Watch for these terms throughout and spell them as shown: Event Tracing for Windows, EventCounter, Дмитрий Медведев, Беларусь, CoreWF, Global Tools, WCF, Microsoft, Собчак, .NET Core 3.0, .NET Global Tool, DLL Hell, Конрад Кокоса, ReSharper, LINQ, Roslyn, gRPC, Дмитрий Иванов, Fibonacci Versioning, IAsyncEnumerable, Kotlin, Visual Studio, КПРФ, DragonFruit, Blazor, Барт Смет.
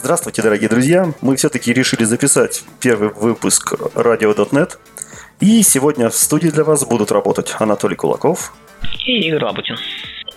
Здравствуйте, дорогие друзья! Мы все-таки решили записать первый выпуск радио.нет. И сегодня в студии для вас будут работать Анатолий Кулаков и Игорь Абутин.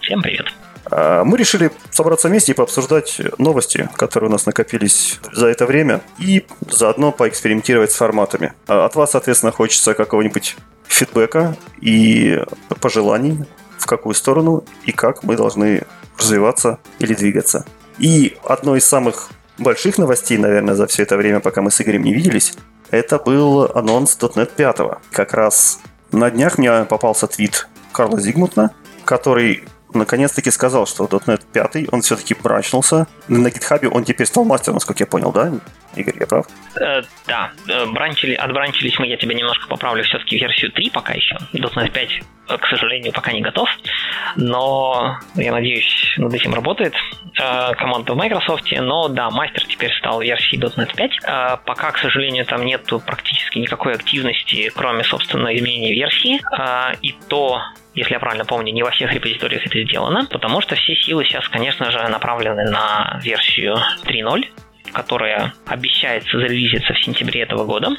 Всем привет! Мы решили собраться вместе и пообсуждать новости, которые у нас накопились за это время, и заодно поэкспериментировать с форматами. От вас, соответственно, хочется какого-нибудь фидбэка и пожеланий, в какую сторону и как мы должны развиваться или двигаться. И одной из самых больших новостей, наверное, за все это время, пока мы с Игорем не виделись, это был анонс .NET 5. Как раз на днях мне попался твит Карла Зигмунтна, который наконец-таки сказал, что .NET 5, он все-таки брачнулся. На GitHub он теперь стал мастером, насколько я понял, да? Игорь, я прав? Да, отбранчились мы, я тебя немножко поправлю, все-таки версию 3 пока еще. .NET 5, к сожалению, пока не готов, но, я надеюсь, над этим работает команда в Microsoft, но да, мастер теперь стал версией .NET 5. Пока, к сожалению, там нету практически никакой активности, кроме, собственно, изменения версии, и то, если я правильно помню, не во всех репозиториях это сделано, потому что все силы сейчас, конечно же, направлены на версию 3.0, которая обещается зарелизиться в сентябре этого года.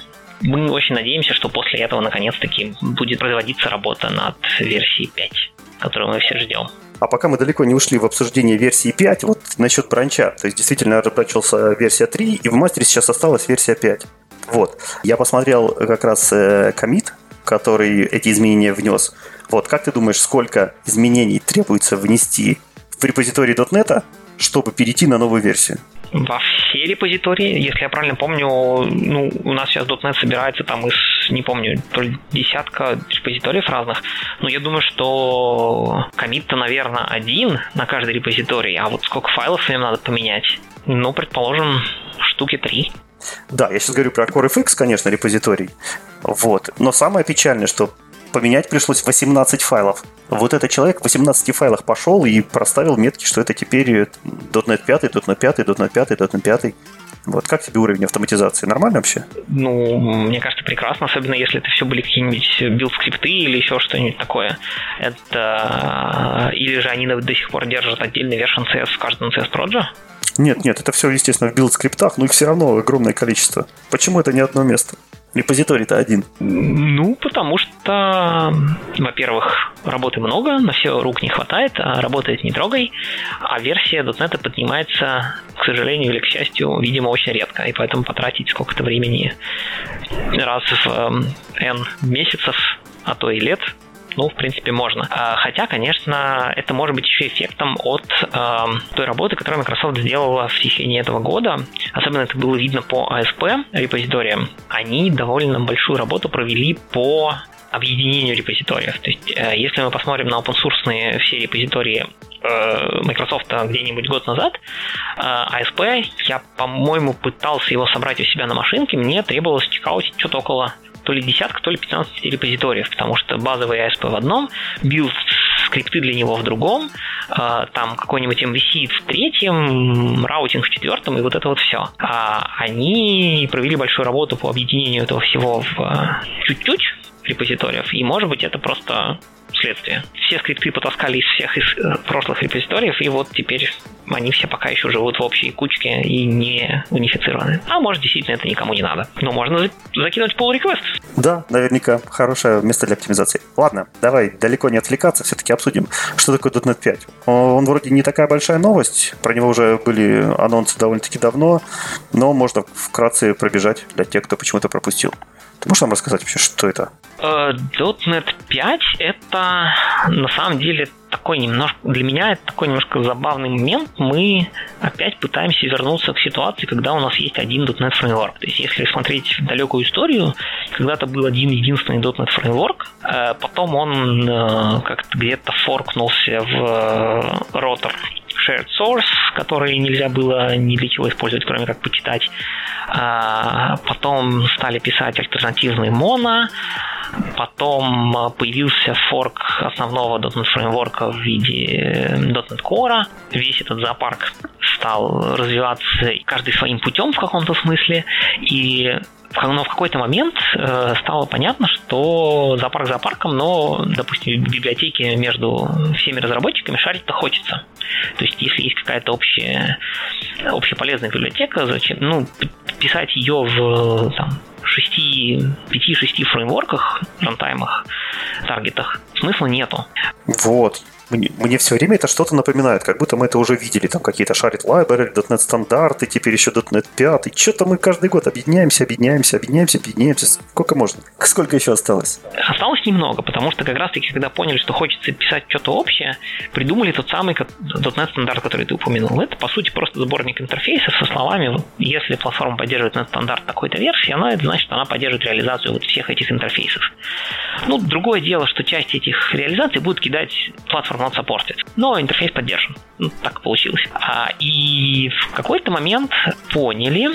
Мы очень надеемся, что после этого наконец-таки будет производиться работа над версией 5, которую мы все ждем. А пока мы далеко не ушли в обсуждение версии 5, вот насчет бранча. То есть действительно разработался версия 3, и в мастере сейчас осталась версия 5. Вот. Я посмотрел как раз коммит, который эти изменения внес. Вот как ты думаешь, сколько изменений требуется внести в репозитории .NET, чтобы перейти на новую версию? Во все репозитории, если я правильно помню, у нас сейчас .NET собирается там из, не помню, то ли десятка репозиториев разных, но я думаю, что коммит-то, наверное, один на каждой репозитории, а вот сколько файлов им надо поменять, предположим, штуки 3. Да, я сейчас говорю про CoreFX, конечно, репозиторий, вот, но самое печальное, что поменять пришлось 18 файлов. Вот этот человек в 18 файлах пошел и проставил метки, что это теперь .NET 5, .NET 5, .NET 5, .NET 5. Вот как тебе уровень автоматизации? Нормально вообще? Мне кажется, прекрасно, особенно если это все были какие-нибудь билд-скрипты или еще что-нибудь такое. Это... Или же они до сих пор держат отдельный вершин CS в каждом CS-продже? Нет, это все, естественно, в билд-скриптах, но их все равно огромное количество. Почему это не одно место? Репозиторий-то один. Потому что, во-первых, работы много, на все рук не хватает, а работает не трогай, а версия .NET поднимается, к сожалению или к счастью, видимо, очень редко, и поэтому потратить сколько-то времени раз в N месяцев, а то и лет, в принципе, можно. Хотя, конечно, это может быть еще эффектом от той работы, которую Microsoft сделала в течение этого года. Особенно это было видно по ASP репозиториям. Они довольно большую работу провели по объединению репозиториев. То есть, если мы посмотрим на open-source все репозитории Microsoft где-нибудь год назад, ASP, я, по-моему, пытался его собрать у себя на машинке, мне требовалось чекаутить что-то около то ли десятка, то ли 15 репозиториев, потому что базовый ASP в одном, билд скрипты для него в другом, там какой-нибудь MVC в третьем, раутинг в четвертом, и вот это вот все. Они провели большую работу по объединению этого всего в чуть-чуть репозиториев, и, может быть, это просто следствие. Все скрипты потаскали из всех из прошлых репозиториев, и вот теперь они все пока еще живут в общей кучке и не унифицированы. А может, действительно, это никому не надо. Но можно закинуть pull request. Да, наверняка. Хорошее место для оптимизации. Ладно, давай далеко не отвлекаться, все-таки обсудим, что такое .NET 5. Он вроде не такая большая новость, про него уже были анонсы довольно-таки давно, но можно вкратце пробежать для тех, кто почему-то пропустил. Ты можешь нам рассказать вообще, что это? .NET 5 — это, на самом деле, такой немножко, для меня это такой немножко забавный момент. Мы опять пытаемся вернуться к ситуации, когда у нас есть один .NET фреймворк. То есть, если смотреть в далекую историю, когда-то был один единственный .NET фреймворк, потом он как-то где-то форкнулся в ротор shared source, который нельзя было ни для чего использовать, кроме как почитать. Потом стали писать альтернативный Mono. Потом появился форк основного .NET фреймворка в виде .NET Core. Весь этот зоопарк стал развиваться каждый своим путем в каком-то смысле, но в какой-то момент стало понятно, что зоопарк зоопарком, но, допустим, в библиотеке между всеми разработчиками шарить-то хочется. То есть, если есть какая-то общеполезная библиотека, зачем, писать ее в 5-6 фреймворках, рантаймах, таргетах, смысла нету. Вот. Мне все время это что-то напоминает, как будто мы это уже видели, там какие-то Shared Library, .NET стандарты, теперь еще .NET 5, что-то мы каждый год объединяемся, сколько можно? Сколько еще осталось? Осталось немного, потому что как раз-таки, когда поняли, что хочется писать что-то общее, придумали тот самый .NET стандарт, который ты упомянул. Это, по сути, просто сборник интерфейсов со словами, если платформа поддерживает .NET стандарт такой-то версии, это значит, что она поддерживает реализацию вот всех этих интерфейсов. Другое дело, что часть этих реализаций будут кидать платформу supported, но интерфейс поддержан. Так получилось. И в какой-то момент поняли,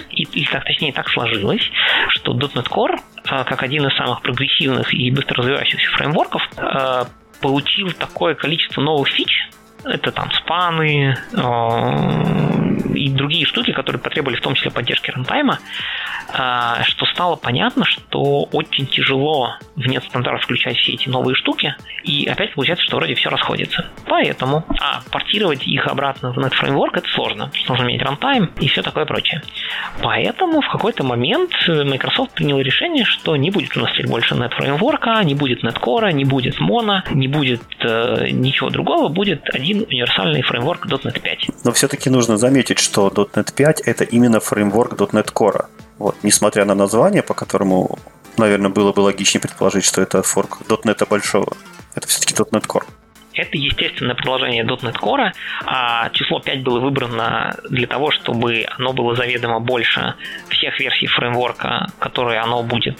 так сложилось, что .NET Core, как один из самых прогрессивных и быстро развивающихся фреймворков, получил такое количество новых фич, это спаны и другие штуки, которые потребовали в том числе поддержки рантайма, что стало понятно, что очень тяжело в .NET стандартах включать все эти новые штуки, и опять получается, что вроде все расходится. Поэтому портировать их обратно в .NET фреймворк это сложно, что нужно иметь рантайм и все такое прочее. Поэтому в какой-то момент Microsoft принял решение, что не будет у нас теперь больше .NET фреймворка, не будет .NET Core, не будет Mono, не будет ничего другого, будет один универсальный фреймворк .NET 5. Но все-таки нужно заметить, что .NET 5 это именно фреймворк .NET Core. Вот, несмотря на название, по которому, наверное, было бы логичнее предположить, что это форк .NET большого, это все-таки .NET Core. Это естественное продолжение .NET Core, а число 5 было выбрано для того, чтобы оно было заведомо больше всех версий фреймворка, которые оно будет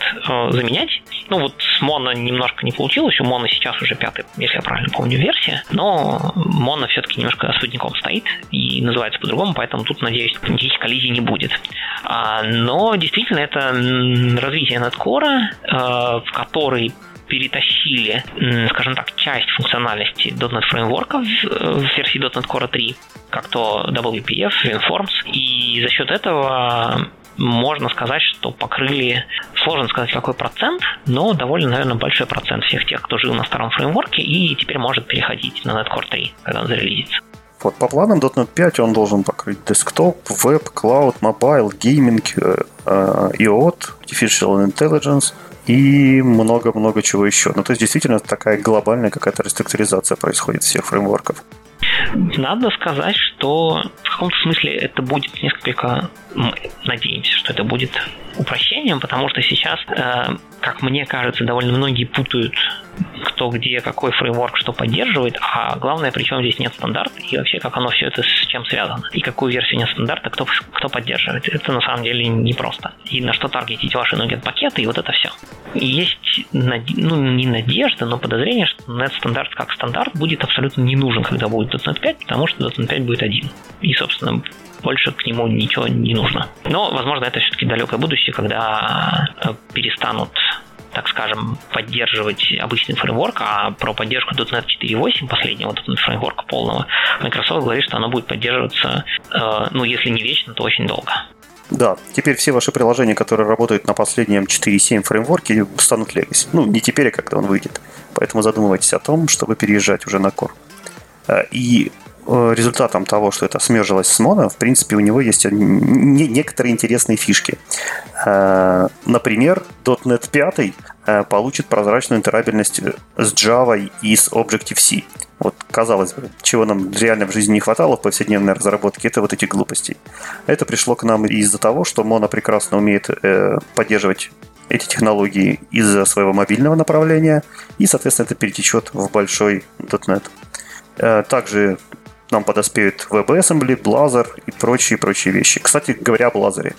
заменять. С Mono немножко не получилось, у Mono сейчас уже 5, если я правильно помню, версия, но Mono все-таки немножко особняком стоит и называется по-другому, поэтому тут, надеюсь, никаких коллизий не будет. Но действительно это развитие .NET Core, в который перетащили, скажем так, часть функциональности .NET фреймворка в версии .NET Core 3, как то WPF, WinForms, и за счет этого можно сказать, что покрыли, сложно сказать, какой процент, но довольно, наверное, большой процент всех тех, кто жил на старом фреймворке и теперь может переходить на .NET Core 3, когда он зарелизится. Вот, по планам .NET 5 он должен покрыть десктоп, веб, клауд, мобайл, гейминг, IoT, Artificial Intelligence и много-много чего еще. То есть, действительно, такая глобальная какая-то реструктуризация происходит всех фреймворков. Надо сказать, что в каком-то смысле это будет несколько... Мы надеемся, что это будет упрощением, потому что сейчас, как мне кажется, довольно многие путают, кто где, какой фреймворк что поддерживает, а главное, при чем здесь .NET стандарт и вообще, как оно все это с чем связано, и какую версию .NET стандарта кто поддерживает. Это на самом деле непросто. И на что таргетить ваши NuGet пакеты, и вот это все. Есть, не надежда, но подозрение, что .NET стандарт как стандарт будет абсолютно не нужен, когда будет .NET 5, потому что .NET 5 будет один. И, собственно, больше к нему ничего не нужно. Но, возможно, это все-таки далекое будущее, когда перестанут, так скажем, поддерживать обычный фреймворк, а про поддержку .NET 4.8 последнего .NET фреймворка полного Microsoft говорит, что оно будет поддерживаться, если не вечно, то очень долго. Да, теперь все ваши приложения, которые работают на последнем 4.7 фреймворке, станут Legacy. Не теперь, а когда он выйдет. Поэтому задумывайтесь о том, чтобы переезжать уже на Core. И результатом того, что это смержилось с Mono, в принципе, у него есть некоторые интересные фишки. Например, .NET 5 получит прозрачную интерабельность с Java и с Objective-C. Казалось бы, чего нам реально в жизни не хватало в повседневной разработке, это эти глупости. Это пришло к нам из-за того, что Mono прекрасно умеет поддерживать эти технологии из-за своего мобильного направления, и, соответственно, это перетечет в большой .NET. Также нам подоспеют WebAssembly, Blazor и прочие вещи. Кстати говоря, о Blazor.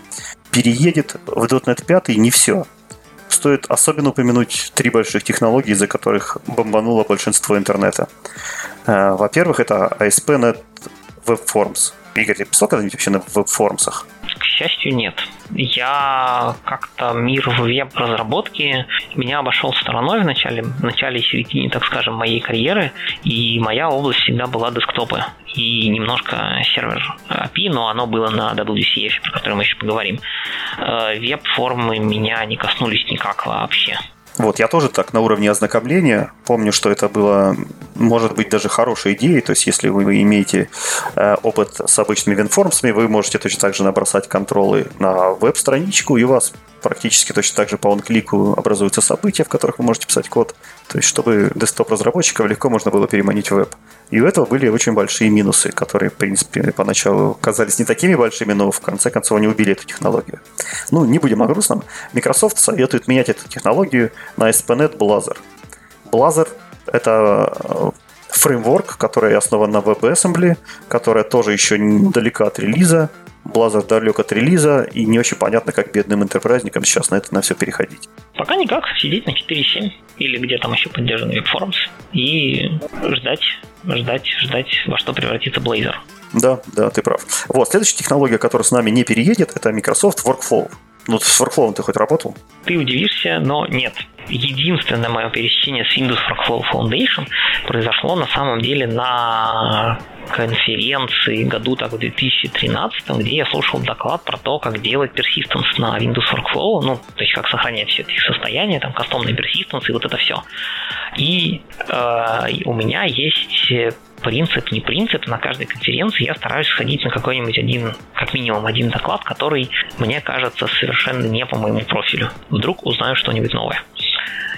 Переедет в .NET 5 не все. Стоит особенно упомянуть 3 больших технологии, из-за которых бомбануло большинство интернета. Во-первых, это ASP.NET Web Forms. Игорь, ты писал когда-нибудь вообще на Web Forms'ах? К счастью, нет. Я как-то мир в веб-разработке меня обошел стороной в начале и середине, так скажем, моей карьеры, и моя область всегда была десктопы. и немножко сервер API, но оно было на WCF, про который мы еще поговорим. Веб-формы меня не коснулись никак вообще. Вот, я тоже так на уровне ознакомления помню, что это было, может быть, даже хорошей идеей. То есть, если вы имеете опыт с обычными WinForms, вы можете точно так же набросать контролы на веб-страничку, и у вас практически точно так же по онклику образуются события, в которых вы можете писать код. То есть, чтобы десктоп-разработчиков легко можно было переманить в веб. И у этого были очень большие минусы, которые, в принципе, поначалу казались не такими большими, но в конце концов они убили эту технологию. Ну, не будем о грустном. Microsoft советует менять эту технологию на ASP.NET Blazor. Blazor — это фреймворк, который основан на WebAssembly, который тоже еще далеко от релиза. Blazor далек от релиза, и не очень понятно, как бедным интерпрайзникам сейчас на это на все переходить. Пока никак. Сидеть на 4.7 или где там еще поддержан WebForms и ждать, во что превратится Blazor. Да, ты прав. Вот, следующая технология, которая с нами не переедет, это Microsoft Workflow. Ну, с Workflow ты хоть работал? Ты удивишься, но нет. Единственное мое пересечение с Windows Workflow Foundation произошло на самом деле на конференции году так в 2013, где я слушал доклад про то, как делать персистенс на Windows Workflow, ну, то есть как сохранять все эти состояния, там, кастомный персистенс и вот это все. И у меня есть принцип, на каждой конференции я стараюсь сходить на какой-нибудь один, как минимум один доклад, который, мне кажется, совершенно не по моему профилю. Вдруг узнаю что-нибудь новое.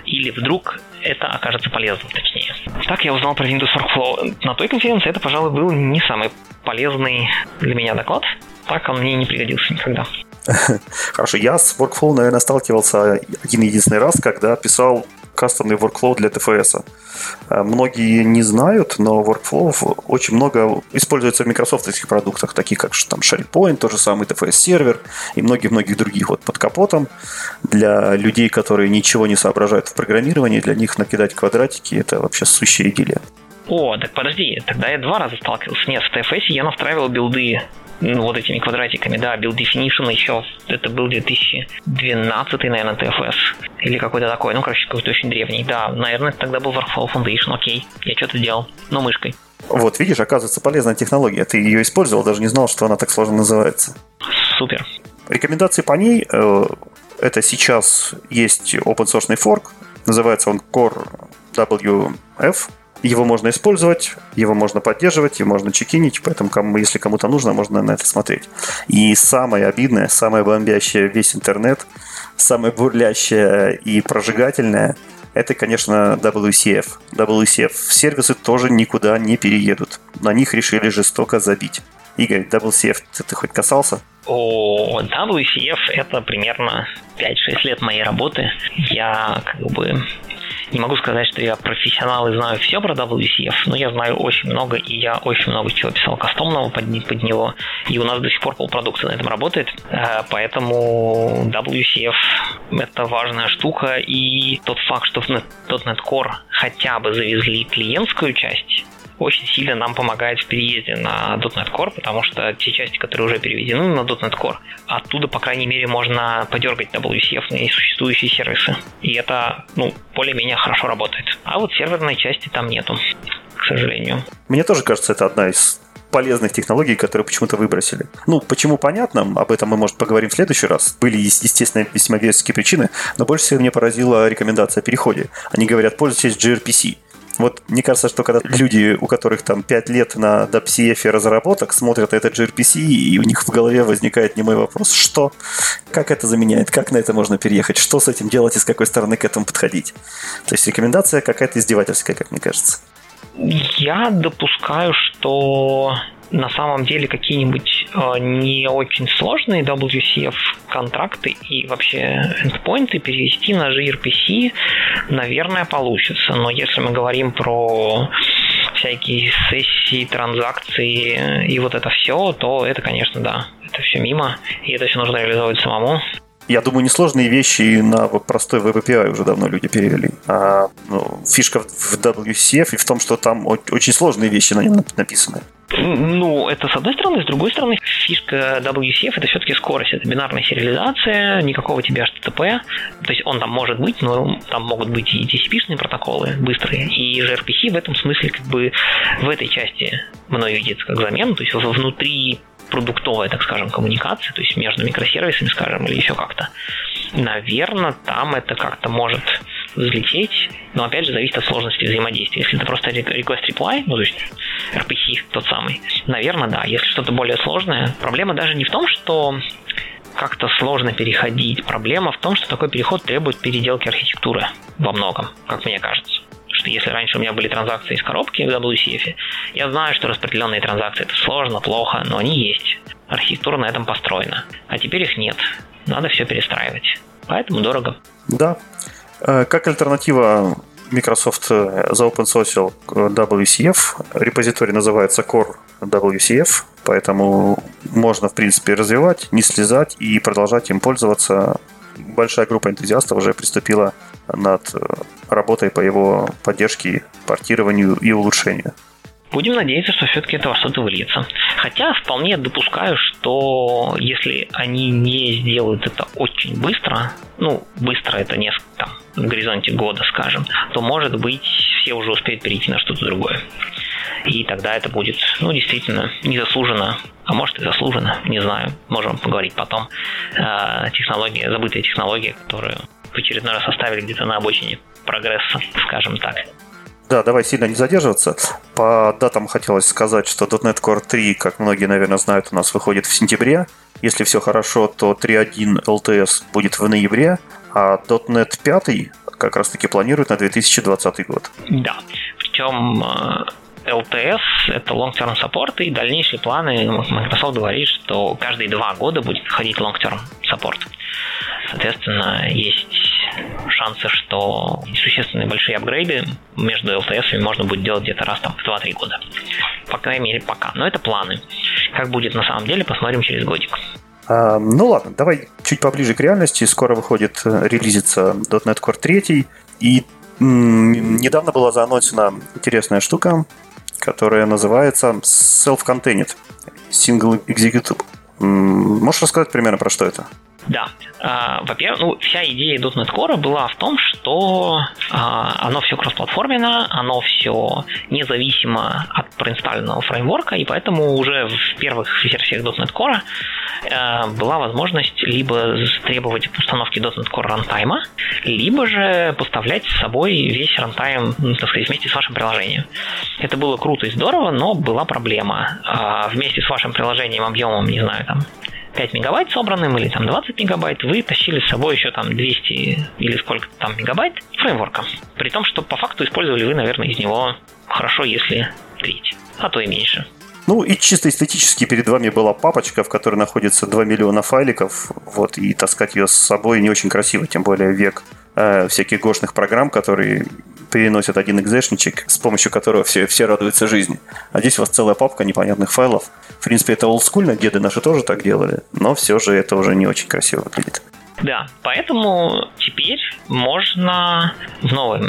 Или вдруг это окажется полезным, точнее. Так я узнал про Windows Workflow. На той конференции это, пожалуй, был не самый полезный для меня доклад. Так он мне не пригодился никогда. Хорошо, я с Workflow, наверное, сталкивался один-единственный раз, когда писал кастомный workflow для TFS. Многие не знают, но workflow очень много используется в микрософтовских продуктах, таких как там SharePoint, тот же самый TFS-сервер и многих-многих других вот под капотом. Для людей, которые ничего не соображают в программировании, для них накидать квадратики – это вообще сущая идиллия. О, так подожди, тогда я два раза сталкивался. Нет, в TFS я настраивал билды вот этими квадратиками, да, build definition еще, это был 2012, наверное, TFS, или какой-то такой, ну, короче, какой-то очень древний, да, наверное, тогда был Workflow Foundation, окей, я что-то делал, но мышкой. Вот, видишь, оказывается, полезная технология, ты ее использовал, даже не знал, что она так сложно называется. Супер. Рекомендации по ней, это сейчас есть open-source форк, называется он CoreWF, его можно использовать, его можно поддерживать, его можно чекинить, поэтому, если кому-то нужно, можно на это смотреть. И самое обидное, самое бомбящее весь интернет, самое бурлящее и прожигательное – это, конечно, WCF. WCF-сервисы тоже никуда не переедут. На них решили жестоко забить. Игорь, WCF ты хоть касался? О, WCF – это примерно 5-6 лет моей работы. Я не могу сказать, что я профессионал и знаю все про WCF, но я знаю очень много, и я очень много чего писал кастомного под него, и у нас до сих пор полпродукта на этом работает, поэтому WCF это важная штука, и тот факт, что в .NET Core хотя бы завезли клиентскую часть, очень сильно нам помогает в переезде на .NET Core, потому что те части, которые уже переведены на .NET Core, оттуда, по крайней мере, можно подергать WCF-ные существующие сервисы. И это, ну, более-менее хорошо работает. А вот серверной части там нету, к сожалению. Мне тоже кажется, это одна из полезных технологий, которые почему-то выбросили. Ну, почему, понятно, об этом мы, может, поговорим в следующий раз. Были, естественно, весьма веские причины, но больше всего меня поразила рекомендация о переходе. Они говорят, пользуйтесь gRPC. Вот мне кажется, что когда люди, у которых там 5 лет на WCF разработок, смотрят этот gRPC, и у них в голове возникает немой вопрос, что, как это заменяет, как на это можно переехать, что с этим делать и с какой стороны к этому подходить. То есть рекомендация какая-то издевательская, как мне кажется. Я допускаю, что на самом деле какие-нибудь не очень сложные WCF-контракты и вообще эндпоинты перевести на gRPC, наверное, получится. Но если мы говорим про всякие сессии, транзакции и вот это все, то это, конечно, да, это все мимо, и это все нужно реализовывать самому. Я думаю, несложные вещи на простой веб-API уже давно люди перевели. Фишка в WCF и в том, что там очень сложные вещи на нем написаны. Ну, это с одной стороны. С другой стороны, фишка WCF — это все-таки скорость. Это бинарная сериализация, никакого тебе HTTP. То есть он там может быть, но там могут быть и TCP-шные протоколы быстрые. И gRPC в этом смысле как бы в этой части мной видится как замена. То есть внутри продуктовая, так скажем, коммуникация, то есть между микросервисами, скажем, или еще как-то. Наверное, там это как-то может взлететь, но опять же зависит от сложности взаимодействия. Если это просто request-reply, ну то есть RPC тот самый, наверное, да. Если что-то более сложное, проблема даже не в том, что как-то сложно переходить, проблема в том, что такой переход требует переделки архитектуры во многом, как мне кажется. Что если раньше у меня были транзакции из коробки в WCF, я знаю, что распределенные транзакции — это сложно, плохо, но они есть. Архитектура на этом построена. А теперь их нет. Надо все перестраивать. Поэтому дорого. Да. Как альтернатива Microsoft заопенсорсил WCF. Репозиторий называется Core WCF, поэтому можно, в принципе, развивать, не слезать и продолжать им пользоваться. Большая группа энтузиастов уже приступила над работой по его поддержке, портированию и улучшению. Будем надеяться, что все-таки это во что-то выльется. Хотя вполне допускаю, что если они не сделают это очень быстро, ну, быстро это несколько, там, в горизонте года, скажем, то, может быть, все уже успеют перейти на что-то другое. И тогда это будет, ну, действительно, незаслуженно, а может и заслуженно, не знаю, можем поговорить потом. Технология, забытая технология, которую в очередной раз оставили где-то на обочине прогресса, скажем так. Да, давай сильно не задерживаться. По датам хотелось сказать, что .NET Core 3, как многие, наверное, знают, у нас выходит в сентябре. Если все хорошо, то 3.1 LTS будет в ноябре, а .NET 5 как раз-таки планируют на 2020 год. Да, причем LTS — это long-term support, и дальнейшие планы, Microsoft говорит, что каждые 2 года будет выходить long-term support. Соответственно, есть шансы, что существенные большие апгрейды между LTS-ами можно будет делать где-то раз там в 2-3 года. По крайней мере, пока. Но это планы. Как будет на самом деле, посмотрим через годик. Ну ладно, давай чуть поближе к реальности. Скоро выходит, релизится .NET Core 3, и недавно была заанонсена интересная штука, которая называется Self-Contained Single Executable. Можешь рассказать примерно про что это? Да. Во-первых, ну, вся идея .NET Core была в том, что оно все кроссплатформенно, оно все независимо от проинсталленного фреймворка, и поэтому уже в первых версиях .NET Core была возможность либо требовать установки .NET Core рантайма, либо же поставлять с собой весь рантайм, так сказать, вместе с вашим приложением. Это было круто и здорово, но была проблема. Вместе с вашим приложением объемом, не знаю, там 5 мегабайт собранным или там 20 мегабайт, вы тащили с собой еще там 200 или сколько-то там мегабайт фреймворка. При том, что по факту использовали вы, наверное, из него хорошо, если треть, а то и меньше. Ну и чисто эстетически перед вами была папочка, в которой находится 2 миллиона файликов, вот, и таскать ее с собой не очень красиво, тем более век всяких гошных программ, которые переносят один экзешничек, с помощью которого все радуются жизни. А здесь у вас целая папка непонятных файлов. В принципе, это олдскульно, деды наши тоже так делали, но все же это уже не очень красиво выглядит. Да, поэтому теперь можно в новой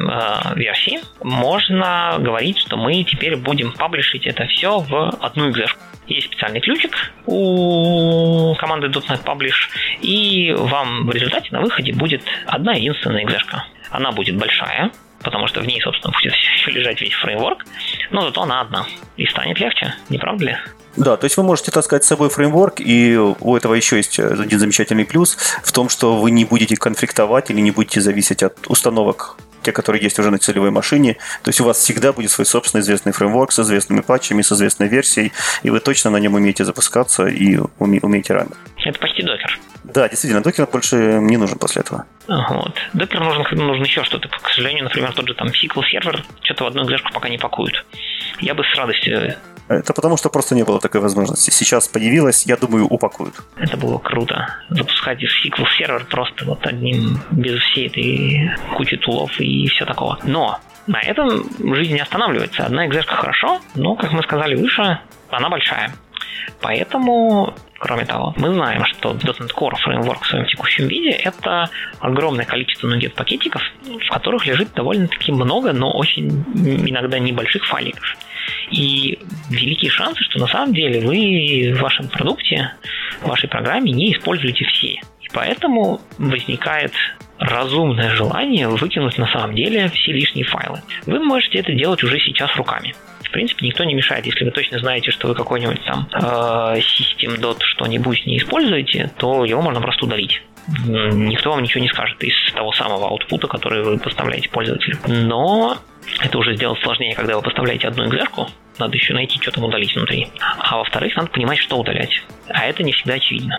версии можно говорить, что мы теперь будем паблишить это все в одну экзешку. Есть специальный ключик у команды .NET Publish, и вам в результате на выходе будет одна единственная экзешка. Она будет большая, потому что в ней, собственно, будет еще лежать весь фреймворк, но зато она одна. И станет легче, не правда ли? Да, то есть вы можете таскать с собой фреймворк, и у этого еще есть один замечательный плюс в том, что вы не будете конфликтовать или не будете зависеть от установок, те, которые есть уже на целевой машине. То есть у вас всегда будет свой собственный известный фреймворк с известными патчами, с известной версией, и вы точно на нем умеете запускаться и умеете ранить. Это почти докер. Да, действительно, докер больше не нужен после этого. Вот. Докер нужен еще что-то. К сожалению, например, тот же там SQL сервер что-то в одну экзешку пока не пакуют. Я бы с радостью... Это потому, что просто не было такой возможности. Сейчас появилась, я думаю, упакуют. Это было круто. Запускать SQL сервер просто вот одним, без всей этой кучи тулов и все такого. Но на этом жизнь не останавливается. Одна экзешка хорошо, но, как мы сказали выше, она большая. Поэтому, кроме того, мы знаем, что .NET Core фреймворк в своем текущем виде — это огромное количество NuGet пакетиков, в которых лежит довольно-таки много, но очень иногда небольших файликов. И великие шансы, что на самом деле вы в вашем продукте, в вашей программе не используете все. И поэтому возникает разумное желание выкинуть на самом деле все лишние файлы. Вы можете это делать уже сейчас руками. В принципе, никто не мешает. Если вы точно знаете, что вы какой-нибудь там system.dot что-нибудь не используете, то его можно просто удалить. Никто вам ничего не скажет из того самого аутпута, который вы поставляете пользователю. Но это уже сделать сложнее, когда вы поставляете одну экзешку. Надо еще найти, что там удалить внутри. А во-вторых, надо понимать, что удалять. А это не всегда очевидно.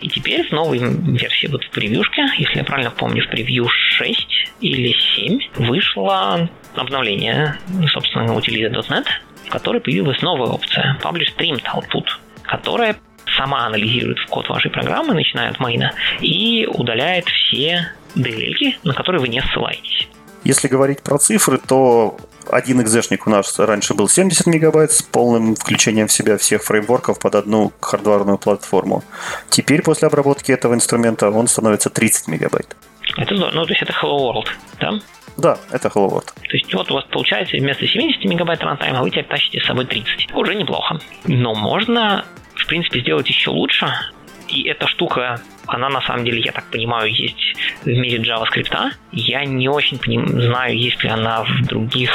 И теперь в новой версии, вот в превьюшке, если я правильно помню, в превью 6 или 7 вышло обновление, собственно, утилиты.NET, в которой появилась новая опция Publish Trimmed Output, которая сама анализирует код вашей программы, начиная от мейна, и удаляет все DLL-ки, на которые вы не ссылаетесь. Если говорить про цифры, то один экзешник у нас раньше был 70 мегабайт с полным включением в себя всех фреймворков под одну хардварную платформу. Теперь, после обработки этого инструмента, он становится 30 мегабайт. Это здорово. Ну, то есть это Hello World, да? Да, это Hello World. То есть вот у вас получается вместо 70 мегабайт рантайма вы теперь тащите с собой 30. Уже неплохо. Но можно, в принципе, сделать еще лучше. И эта штука, она на самом деле, я так понимаю, есть в мире JavaScript. Я не очень знаю, есть ли она в других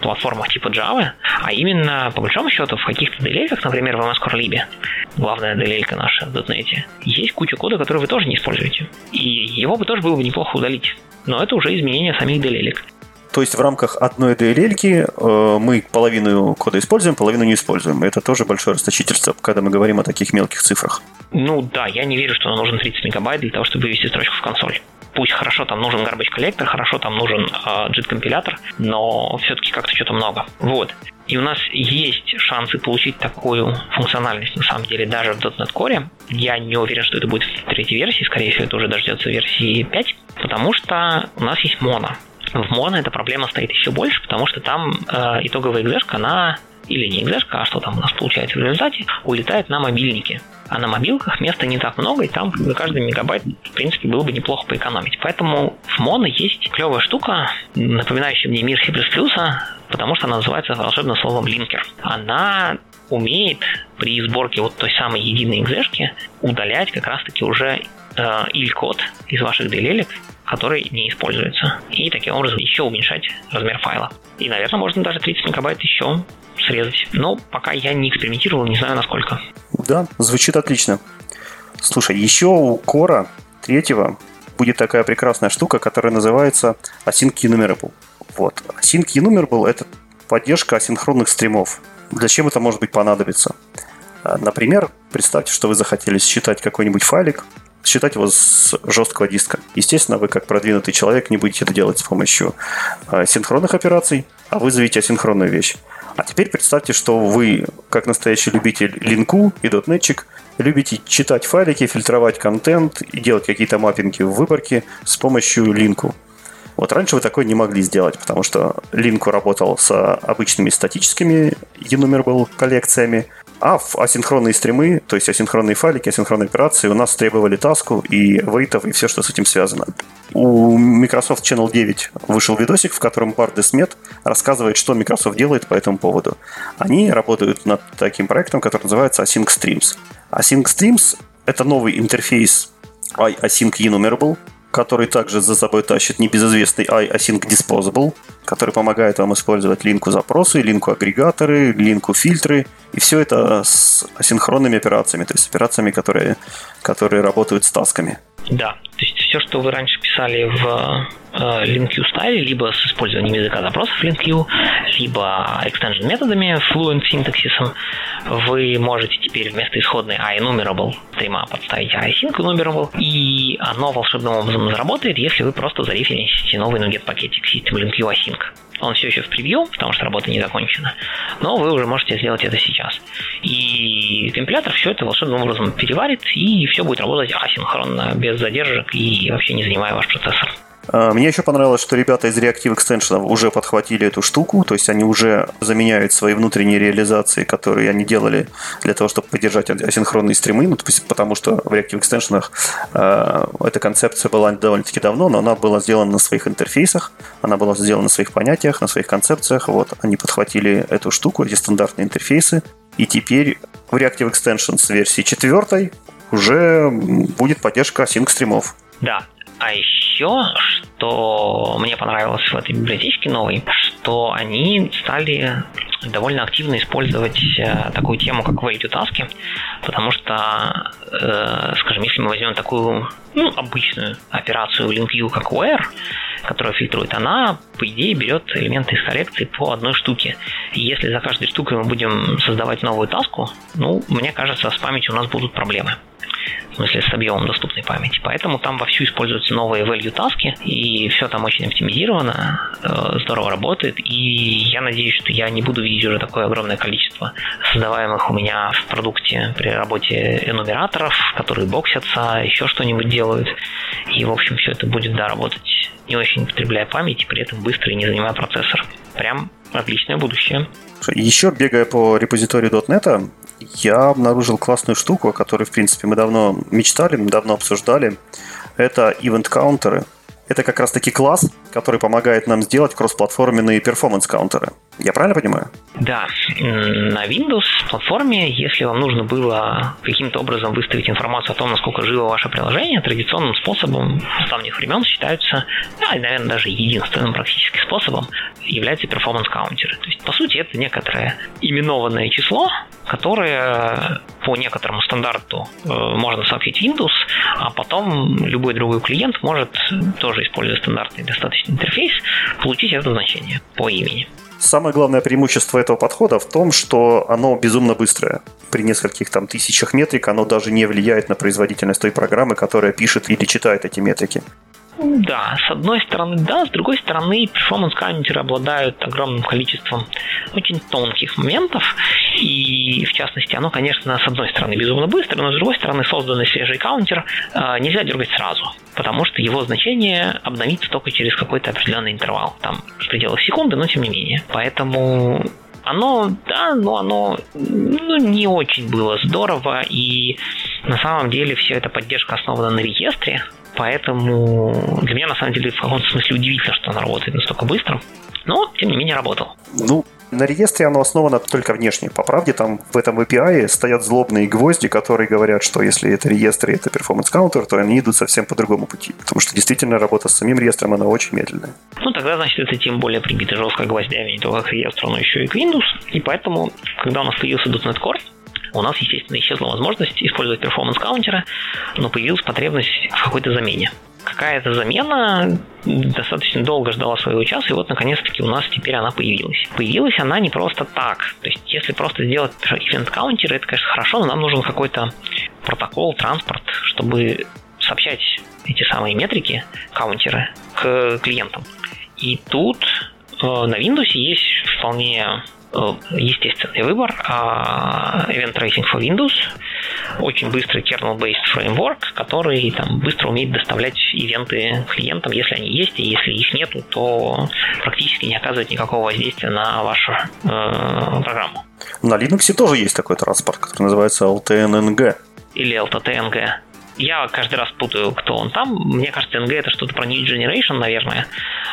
платформах типа Java, а именно, по большому счету, в каких-то DLL-ках, например, в MS-Core-Lib, главная DLL-ка наша в .NET, есть куча кода, который вы тоже не используете. И его бы тоже было бы неплохо удалить. Но это уже изменение самих DLL-ек. То есть в рамках одной DLL-ки мы половину кода используем, половину не используем. Это тоже большое расточительство, когда мы говорим о таких мелких цифрах. Ну да, я не верю, что нам нужен 30 мегабайт для того, чтобы вывести строчку в консоль. Пусть хорошо там нужен garbage collector, хорошо там нужен JIT-компилятор, но все-таки как-то что-то много. Вот. И у нас есть шансы получить такую функциональность, на самом деле, даже в .NET Core. Я не уверен, что это будет в третьей версии, скорее всего, это уже дождется версии 5, потому что у нас есть Mono. В Mono эта проблема стоит еще больше, потому что там итоговая экзешка, она, или не экзешка, а что там у нас получается в результате, улетает на мобильники. А на мобилках места не так много, и там за каждый мегабайт, в принципе, было бы неплохо поэкономить. Поэтому в Mono есть клевая штука, напоминающая мне мир C++, потому что она называется волшебным словом LINQ. Она умеет при сборке вот той самой единой экзешки удалять как раз-таки уже IL-код из ваших DLL-ек, который не используется. И таким образом еще уменьшать размер файла. И, наверное, можно даже 30 мегабайт еще срезать. Но пока я не экспериментировал, не знаю, насколько. Да, звучит отлично. Слушай, еще у Core 3 будет такая прекрасная штука, которая называется AsyncEnumerable. Вот. AsyncEnumerable — это поддержка асинхронных стримов. Зачем это может быть понадобится? Например, представьте, что вы захотели считать какой-нибудь файлик, считать его с жесткого диска. Естественно, вы, как продвинутый человек, не будете это делать с помощью синхронных операций, а вызовете асинхронную вещь. А теперь представьте, что вы, как настоящий любитель LINQ и .NET-чик, любите читать файлики, фильтровать контент и делать какие-то маппинги в выборке с помощью LINQ. Вот раньше вы такое не могли сделать, потому что LINQ работал с обычными статическими enumerable коллекциями, а в асинхронные стримы, то есть асинхронные файлики, асинхронные операции у нас требовали таску и вейтов и все, что с этим связано. У Microsoft Channel 9 вышел видосик, в котором Барт Смет рассказывает, что Microsoft делает по этому поводу. Они работают над таким проектом, который называется Async Streams. Async Streams — это новый интерфейс IAsyncEnumerable, который также за собой тащит небезызвестный IAsyncDisposable, который помогает вам использовать LINQ-запросы, LINQ-агрегаторы, LINQ-фильтры, и все это с асинхронными операциями, то есть операциями, которые работают с тасками. Да, то есть все, что вы раньше писали в LINQ стайле, либо с использованием языка запросов LINQ, либо extension методами, fluent синтаксисом, вы можете теперь вместо исходной IEnumerable стрима подставить IAsyncEnumerable, и оно волшебным образом заработает, если вы просто зареференсите новый NuGet пакетик систем LINQ Async. Он все еще в превью, потому что работа не закончена, но вы уже можете сделать это сейчас. И компилятор все это волшебным образом переварит, и все будет работать асинхронно, без задержек и вообще не занимая ваш процессор. Мне еще понравилось, что ребята из Reactive Extensions уже подхватили эту штуку, то есть они уже заменяют свои внутренние реализации, которые они делали для того, чтобы поддержать асинхронные стримы, ну, потому что в Reactive Extensions эта концепция была довольно-таки давно, но она была сделана на своих интерфейсах, она была сделана на своих понятиях, на своих концепциях, вот, они подхватили эту штуку, эти стандартные интерфейсы, и теперь в Reactive Extensions версии 4 уже будет поддержка асинк-стримов. Да. А еще, что мне понравилось в этой библиотечке новой, что они стали довольно активно использовать такую тему, как ValueTask, потому что, скажем, если мы возьмем такую обычную операцию LINQ, как WHERE, которая фильтрует, она, по идее, берет элементы из коллекции по одной штуке. И если за каждой штукой мы будем создавать новую таску, мне кажется, с памятью у нас будут проблемы. В смысле, с объемом доступной памяти. Поэтому там вовсю используются новые value таски, и все там очень оптимизировано, здорово работает, и я надеюсь, что я не буду видеть уже такое огромное количество создаваемых у меня в продукте при работе энумераторов, которые боксятся, еще что-нибудь делают, и, в общем, все это будет, да, работать, не очень потребляя память, и при этом быстро и не занимая процессор. Прям отличное будущее. Еще, бегая по репозиторию .NET, я обнаружил классную штуку, о которой, в принципе, мы давно мечтали, мы давно обсуждали. Это event-каунтеры. Это как раз-таки класс, который помогает нам сделать кроссплатформенные перформанс-каунтеры. Я правильно понимаю? Да. На Windows-платформе, если вам нужно было каким-то образом выставить информацию о том, насколько живо ваше приложение, традиционным способом с давних времен считаются, наверное, даже единственным практически способом являются перформанс-каунтеры. То есть, по сути, это некоторое именованное число, которое по некоторому стандарту можно сообщить Windows, а потом любой другой клиент может тоже, используя стандартный достаточный интерфейс, получить это значение по имени. Самое главное преимущество этого подхода в том, что оно безумно быстрое. При нескольких тысячах метрик оно даже не влияет на производительность той программы, которая пишет или читает эти метрики. Да, с одной стороны, да, с другой стороны, перформанс-каунтеры обладают огромным количеством очень тонких моментов, и, в частности, оно, конечно, с одной стороны безумно быстро, но с другой стороны, созданный свежий каунтер нельзя дергать сразу, потому что его значение обновится только через какой-то определенный интервал, там, в пределах секунды, но тем не менее. Поэтому оно не очень было здорово, и на самом деле вся эта поддержка основана на реестре, поэтому для меня, на самом деле, в каком-то смысле удивительно, что она работает настолько быстро, но, тем не менее, работала. На реестре оно основано только внешне. По правде, там в этом API стоят злобные гвозди, которые говорят, что если это реестр и это перформанс-каунтер, то они идут совсем по другому пути. Потому что действительно работа с самим реестром, она очень медленная. Тогда, значит, это тем более прибито жестко гвоздями не только к реестру, но еще и к Windows. И поэтому, когда у нас появился .NET Core, у нас, естественно, исчезла возможность использовать перформанс-каунтеры, но появилась потребность в какой-то замене. Какая-то замена достаточно долго ждала своего часа, и вот, наконец-таки, у нас теперь она появилась. Появилась она не просто так. То есть, если просто сделать event-каунтер, это, конечно, хорошо, но нам нужен какой-то протокол, транспорт, чтобы сообщать эти самые метрики, каунтеры, к клиентам. И тут на Windows есть вполне естественный выбор. Event Tracing for Windows. Очень быстрый kernel-based фреймворк, который быстро умеет доставлять ивенты клиентам, если они есть, и если их нету, то практически не оказывает никакого воздействия на вашу программу. На Linux тоже есть такой транспорт, который называется LTNNG. Или LTNNG. Я каждый раз путаю, кто он там. Мне кажется, NG это что-то про New Generation, наверное.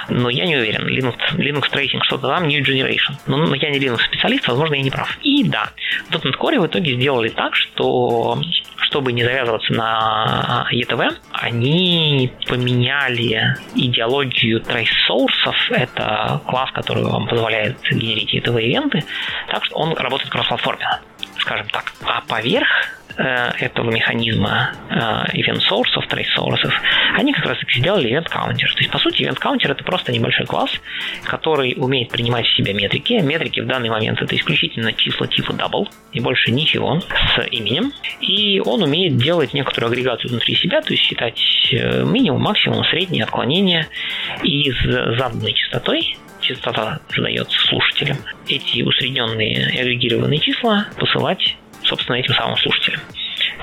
Но я не уверен. Linux Tracing что-то там, New Generation. Но я не Linux-специалист, возможно, я не прав. И да, в .NET Core в итоге сделали так, что, чтобы не завязываться на ETV, они поменяли идеологию trace-sources. Это класс, который вам позволяет генерить ETV-ивенты. Так что он работает кроссплатформенно, скажем так. А поверх этого механизма event sources, trace sources, они как раз таки сделали event counter. То есть, по сути, event counter это просто небольшой класс, который умеет принимать в себя метрики. Метрики в данный момент это исключительно числа типа double и больше ничего с именем. И он умеет делать некоторую агрегацию внутри себя, то есть считать минимум, максимум, средние отклонения и с заданной частотой. Частота задается слушателям. Эти усредненные и агрегированные числа посылать собственно этим самым слушателям.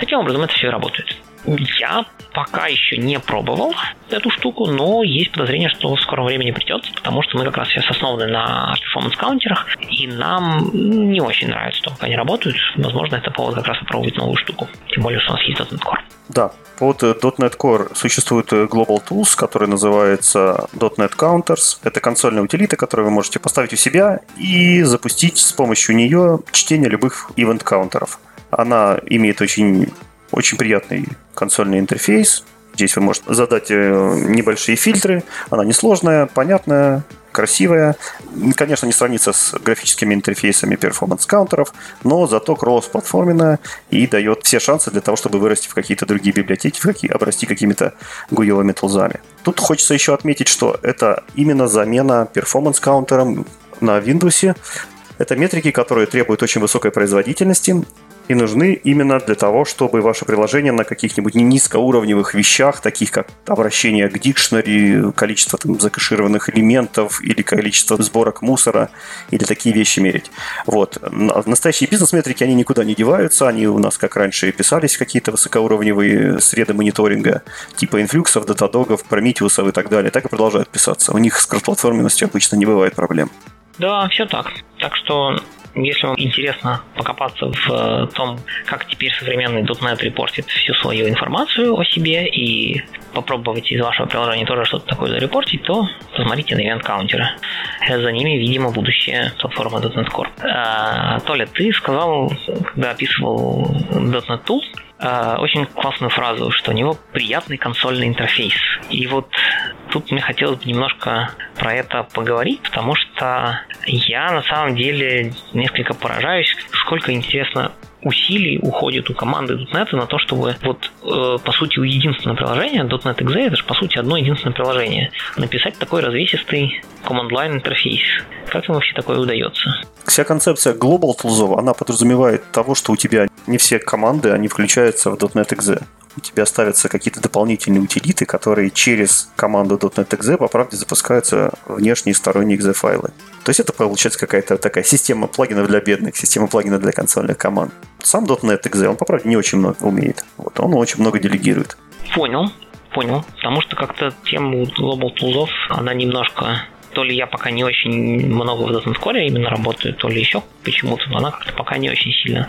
Таким образом это все и работает. Я пока еще не пробовал эту штуку, но есть подозрение, что в скором времени придется, потому что мы как раз сейчас основаны на перформанс-каунтерах, и нам не очень нравится то, как они работают. Возможно, это повод как раз попробовать новую штуку. Тем более, что у нас есть .NET Core. Да, под .NET Core существует Global Tools, который называется .NET Counters. Это консольная утилита, которую вы можете поставить у себя и запустить с помощью нее чтение любых event-каунтеров. Она имеет очень приятный консольный интерфейс. Здесь вы можете задать небольшие фильтры. Она несложная, понятная, красивая. Конечно, не сравнится с графическими интерфейсами перформанс-каунтеров, но зато кросс-платформенная и дает все шансы для того, чтобы вырасти в какие-то другие библиотеки, обрасти какими-то гуевыми тулзами. Тут хочется еще отметить, что это именно замена перформанс-каунтером на Windows. Это метрики, которые требуют очень высокой производительности и нужны именно для того, чтобы ваше приложение на каких-нибудь низкоуровневых вещах, таких как обращение к дикшнери, количество закэшированных элементов или количество сборок мусора, или такие вещи мерить. Вот. Настоящие бизнес-метрики, они никуда не деваются, они у нас, как раньше, писались какие-то высокоуровневые среды мониторинга, типа инфлюксов, датадогов, прометиусов и так далее, так и продолжают писаться. У них с кроссплатформенностью обычно не бывает проблем. Да, все так. Так что... Если вам интересно покопаться в том, как теперь современный .NET репортит всю свою информацию о себе и попробовать из вашего приложения тоже что-то такое зарепортить, то посмотрите на event-каунтеры. За ними, видимо, будущее платформы .NET Core. Толя, ты сказал, когда описывал .NET Tools, очень классную фразу, что у него приятный консольный интерфейс. И вот тут мне хотелось бы немножко про это поговорить, потому что я на самом деле несколько поражаюсь, сколько интересно усилий уходит у команды .NET на то, чтобы вот, по сути, у единственного приложения, .NET .exe, это же, по сути, одно единственное приложение, написать такой развесистый command-line интерфейс. Как им вообще такое удается? Вся концепция Global Tools, она подразумевает того, что у тебя не все команды, они включаются в .NET .exe. У тебя ставятся какие-то дополнительные утилиты, которые через команду .NET .exe, по правде, запускаются внешние сторонние .exe файлы. То есть это получается какая-то такая система плагинов для бедных, система плагинов для консольных команд. Сам .NET .exe, он, по правде, не очень много умеет. Вот, он очень много делегирует. Понял. Потому что как-то тема Global Tools, она немножко... То ли я пока не очень много в .NET Core именно работаю, то ли еще почему-то, но она как-то пока не очень сильно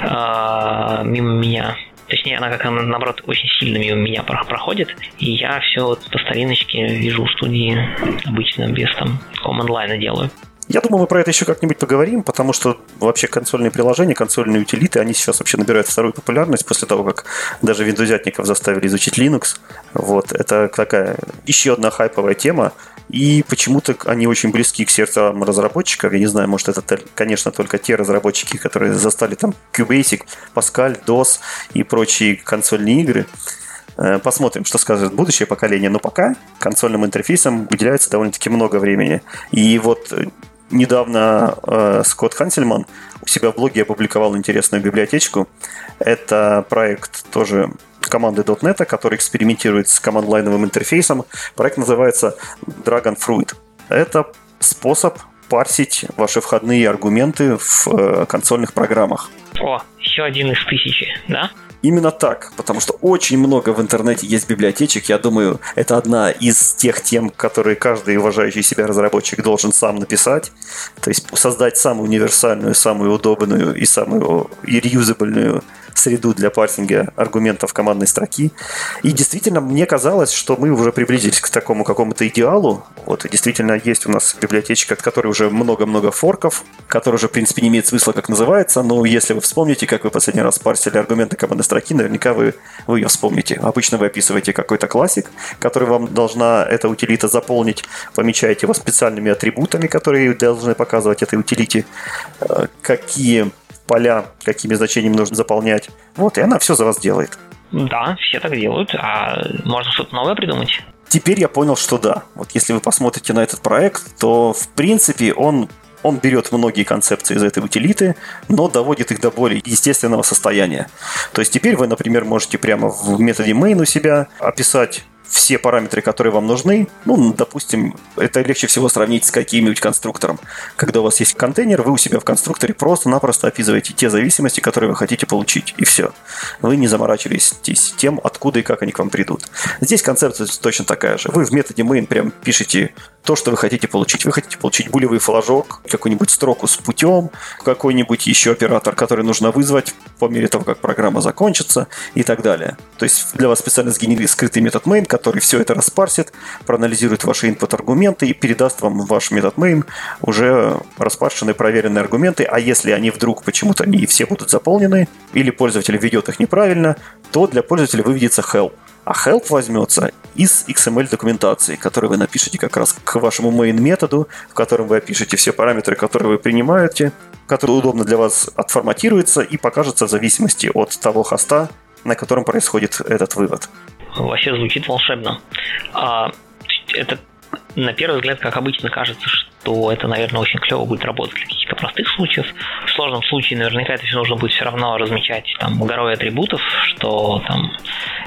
мимо меня... Точнее, она, как наоборот, очень сильно мимо меня проходит. И я все по стариночке в Visual Studio обычно без там команд-лайна делаю. Я думаю, мы про это еще как-нибудь поговорим, потому что вообще консольные приложения, консольные утилиты, они сейчас вообще набирают вторую популярность после того, как даже виндузятников заставили изучить Linux. Вот, это такая еще одна хайповая тема, и почему-то они очень близки к сердцам разработчиков. Я не знаю, может, это, конечно, только те разработчики, которые застали там QBasic, Pascal, DOS и прочие консольные игры. Посмотрим, что скажет будущее поколение, но пока консольным интерфейсам уделяется довольно-таки много времени. И вот... Недавно Скотт Хансельман у себя в блоге опубликовал интересную библиотечку. Это проект тоже команды .NET, который экспериментирует с команд-лайновым интерфейсом. Проект называется Dragonfruit. Это способ парсить ваши входные аргументы в консольных программах. О, еще один из тысячи, да? Именно так, потому что очень много в интернете есть библиотечек. Я думаю, это одна из тех тем, которые каждый уважающий себя разработчик должен сам написать. То есть создать самую универсальную, самую удобную и самую реюзабельную среду для парсинга аргументов командной строки. И действительно, мне казалось, что мы уже приблизились к такому какому-то идеалу. Вот, действительно, есть у нас библиотечка, от которой уже много-много форков, которая уже, в принципе, не имеет смысла, как называется, но если вы вспомните, как вы последний раз парсили аргументы командной строки, наверняка вы ее вспомните. Обычно вы описываете какой-то классик, который вам должна эта утилита заполнить, помечаете его специальными атрибутами, которые должны показывать этой утилите, какие... поля, какими значениями нужно заполнять. Вот, и она все за вас делает. Да, все так делают. А можно что-то новое придумать? Теперь я понял, что да. Вот если вы посмотрите на этот проект, то, в принципе, он берет многие концепции из этой утилиты, но доводит их до более естественного состояния. То есть теперь вы, например, можете прямо в методе main у себя описать все параметры, которые вам нужны. Ну, допустим, это легче всего сравнить с каким-нибудь конструктором. Когда у вас есть контейнер, вы у себя в конструкторе просто-напросто описываете те зависимости, которые вы хотите получить, и все. Вы не заморачивались тем, откуда и как они к вам придут. Здесь концепция точно такая же. Вы в методе main прям пишете то, что вы хотите получить. Вы хотите получить булевый флажок, какую-нибудь строку с путем, какой-нибудь еще оператор, который нужно вызвать по мере того, как программа закончится, и так далее. То есть для вас специально сгенерили скрытый метод main, который все это распарсит, проанализирует ваши input-аргументы и передаст вам ваш метод main уже распаршенные, проверенные аргументы. А если они вдруг почему-то не все будут заполнены, или пользователь введет их неправильно, то для пользователя выведется help. А help возьмется из XML-документации, которую вы напишете как раз к вашему main-методу, в котором вы опишете все параметры, которые вы принимаете, которые удобно для вас отформатируются и покажутся в зависимости от того хоста, на котором происходит этот вывод. Вообще звучит волшебно. Это, на первый взгляд, как обычно, кажется, что это, наверное, очень клево будет работать для каких-то простых случаев. В сложном случае наверняка это все нужно будет все равно размечать там горой атрибутов, что там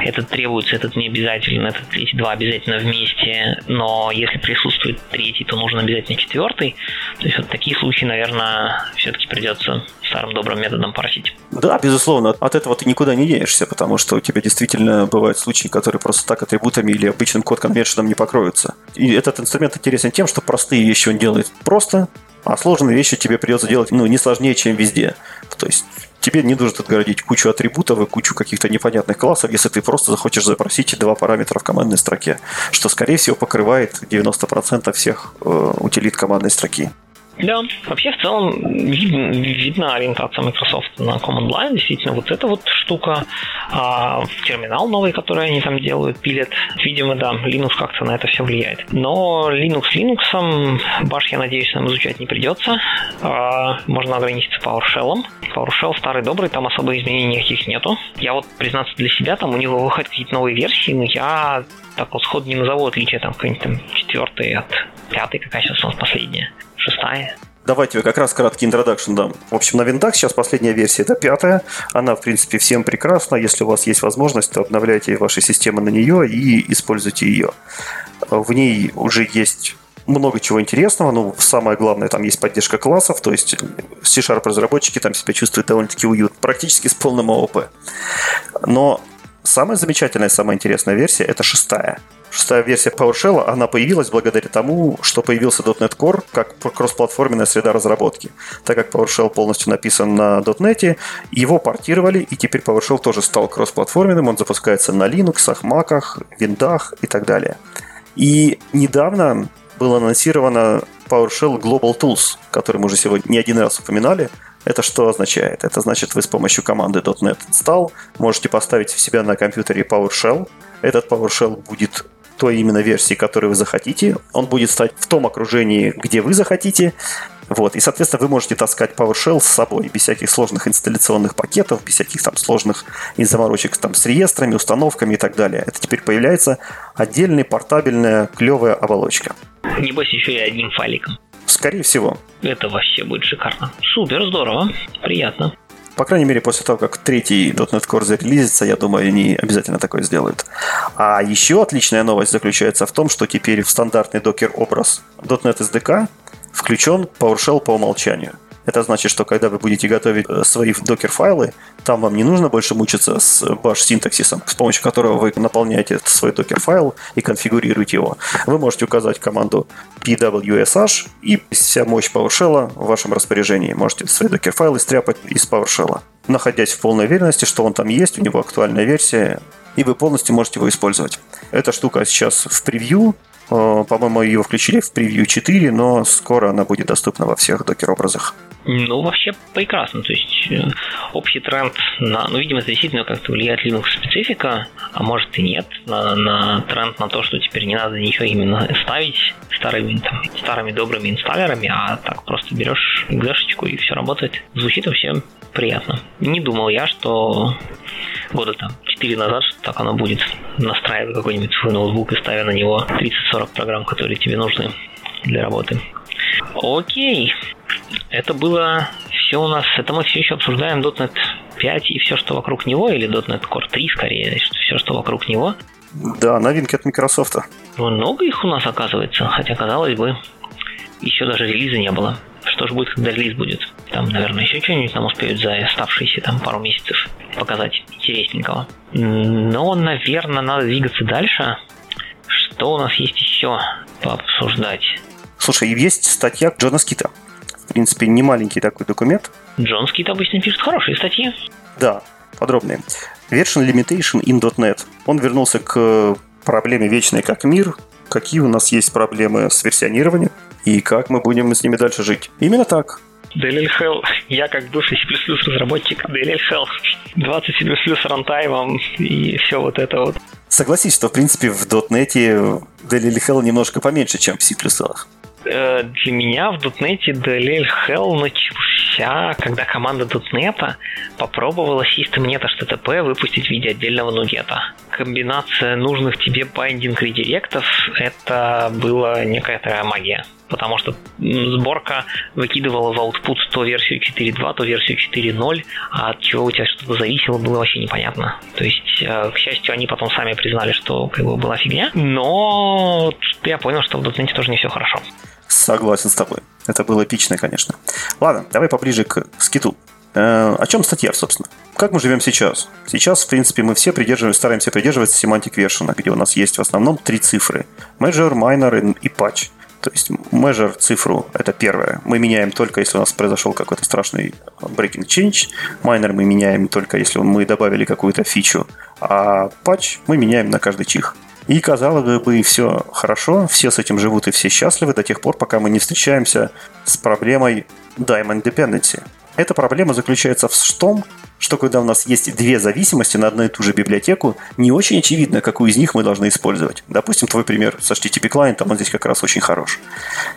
этот требуется, этот не обязательно, этот, эти два обязательно вместе, но если присутствует третий, то нужен обязательно четвертый. То есть вот такие случаи, наверное, все-таки придется старым добрым методом парсить. Да, безусловно, от этого ты никуда не денешься, потому что у тебя действительно бывают случаи, которые просто так атрибутами или обычным код-конвеншеном не покроются. И этот инструмент интересен тем, что простые вещи он делает просто, а сложные вещи тебе придется делать не сложнее, чем везде. То есть тебе не нужно отгородить кучу атрибутов и кучу каких-то непонятных классов, если ты просто захочешь запросить два параметра в командной строке, что, скорее всего, покрывает 90% всех утилит командной строки. Да, вообще в целом видна ориентация Microsoft на Command Line, действительно, вот эта вот штука, терминал новый, который они там делают, пилят, видимо, да, Linux как-то на это все влияет. Но Linux с Linux'ом, баш, я надеюсь, нам изучать не придется, можно ограничиться PowerShell'ом. PowerShell старый добрый, там особо изменений никаких нету. Я вот, признаться, для себя, там у него выходят какие-то новые версии, но я так вот сходу не назову отличия там какой-нибудь там 4-й от 5-й, какая сейчас у нас последняя. 6. Давайте я как раз краткий интродакшн дам. В общем, на Windows сейчас последняя версия, это 5. Она, в принципе, всем прекрасна. Если у вас есть возможность, то обновляйте ваши системы на нее и используйте ее. В ней уже есть много чего интересного, но самое главное, там есть поддержка классов, то есть C-Sharp разработчики там себя чувствуют довольно-таки уютно, практически с полным ООП. Но самая замечательная, самая интересная версия – это 6. Шестая версия PowerShell, она появилась благодаря тому, что появился .NET Core как кроссплатформенная среда разработки. Так как PowerShell полностью написан на .NET, его портировали, и теперь PowerShell тоже стал кроссплатформенным, он запускается на Linux, Mac, Windows и так далее. И недавно был анонсирован PowerShell Global Tools, который мы уже сегодня не один раз упоминали. Это что означает? Это значит, вы с помощью команды .NET install можете поставить в себя на компьютере PowerShell. Этот PowerShell будет той именно версии, которую вы захотите. Он будет стать в том окружении, где вы захотите. Вот. И, соответственно, вы можете таскать PowerShell с собой без всяких сложных инсталляционных пакетов, без всяких там сложных заморочек там, с реестрами, установками и так далее. Это теперь появляется отдельная портабельная клевая оболочка. Небось еще и одним файликом. Скорее всего. Это вообще будет шикарно. Супер, здорово, приятно. По крайней мере, после того, как 3-й .NET Core зарелизится, я думаю, они обязательно такое сделают. А еще отличная новость заключается в том, что теперь в стандартный докер-образ .NET SDK включен PowerShell по умолчанию. Это значит, что когда вы будете готовить свои докер-файлы, там вам не нужно больше мучиться с bash-синтаксисом, с помощью которого вы наполняете свой докер-файл и конфигурируете его. Вы можете указать команду pwsh, и вся мощь PowerShell в вашем распоряжении. Можете свои докер-файлы стряпать из PowerShell, находясь в полной уверенности, что он там есть, у него актуальная версия, и вы полностью можете его использовать. Эта штука сейчас в превью. По-моему, ее включили в превью 4, но скоро она будет доступна во всех докер-образах. Ну, вообще прекрасно. То есть общий тренд на... Ну, видимо, это действительно как-то влияет Linux-специфика, а может и нет, на тренд на то, что теперь не надо ничего именно ставить старыми добрыми инсталлерами, а так просто берешь экзешечку и все работает. Звучит вообще приятно. Не думал я, что года там 4 назад, что так оно будет, настраивая какой-нибудь свой ноутбук и ставя на него 30-40 программ, которые тебе нужны для работы. Окей. Это было все у нас. Это мы все еще обсуждаем .NET 5 и все, что вокруг него, или .NET Core 3 скорее, все, что вокруг него. Да, новинки от Microsoft. Много их у нас оказывается, хотя, казалось бы, еще даже релиза не было. Что же будет, когда релиз будет? Там, наверное, еще что-нибудь нам успеют за оставшиеся там пару месяцев показать интересненького. Но, наверное, надо двигаться дальше. Что у нас есть еще пообсуждать? Слушай, есть статья Джона Скита. В принципе, не маленький такой документ. Джон Скит обычно пишет хорошие статьи. Да, подробные. Version Limitation in .NET. Он вернулся к проблеме вечной как мир. Какие у нас есть проблемы с версионированием и как мы будем с ними дальше жить. Именно так. DLL Hell. Я как бывший C++ разработчик DLL Hell. 20 C++ рантаймом и все вот это вот. Согласись, что в принципе в .NET DLL Hell немножко поменьше, чем в C++. Для меня в .NET DLL Hell начался, когда команда .NET попробовала SystemNet HTTP выпустить в виде отдельного NuGet. Комбинация нужных тебе байдинг-редиректов — это была некая магия. Потому что сборка выкидывала в аутпут то версию 4.2, то версию 4.0, а от чего у тебя что-то зависело, было вообще непонятно. То есть, к счастью, они потом сами признали, что как бы была фигня, но я понял, что в .NET тоже не все хорошо. Согласен с тобой. Это было эпично, конечно. Ладно, давай поближе к скиту. О чем статья, собственно? Как мы живем сейчас? Сейчас, в принципе, мы все стараемся придерживаться семантик вершина, где у нас есть в основном три цифры. Major, minor и patch. То есть measure цифру – это первое. Мы меняем только, если у нас произошел какой-то страшный breaking change. Minor мы меняем только, если мы добавили какую-то фичу. А patch мы меняем на каждый чих. И, казалось бы, все хорошо, все с этим живут и все счастливы до тех пор, пока мы не встречаемся с проблемой diamond dependency. Эта проблема заключается в том, что когда у нас есть две зависимости на одну и ту же библиотеку, не очень очевидно, какую из них мы должны использовать. Допустим, твой пример с HTTP-клиентом, он здесь как раз очень хорош.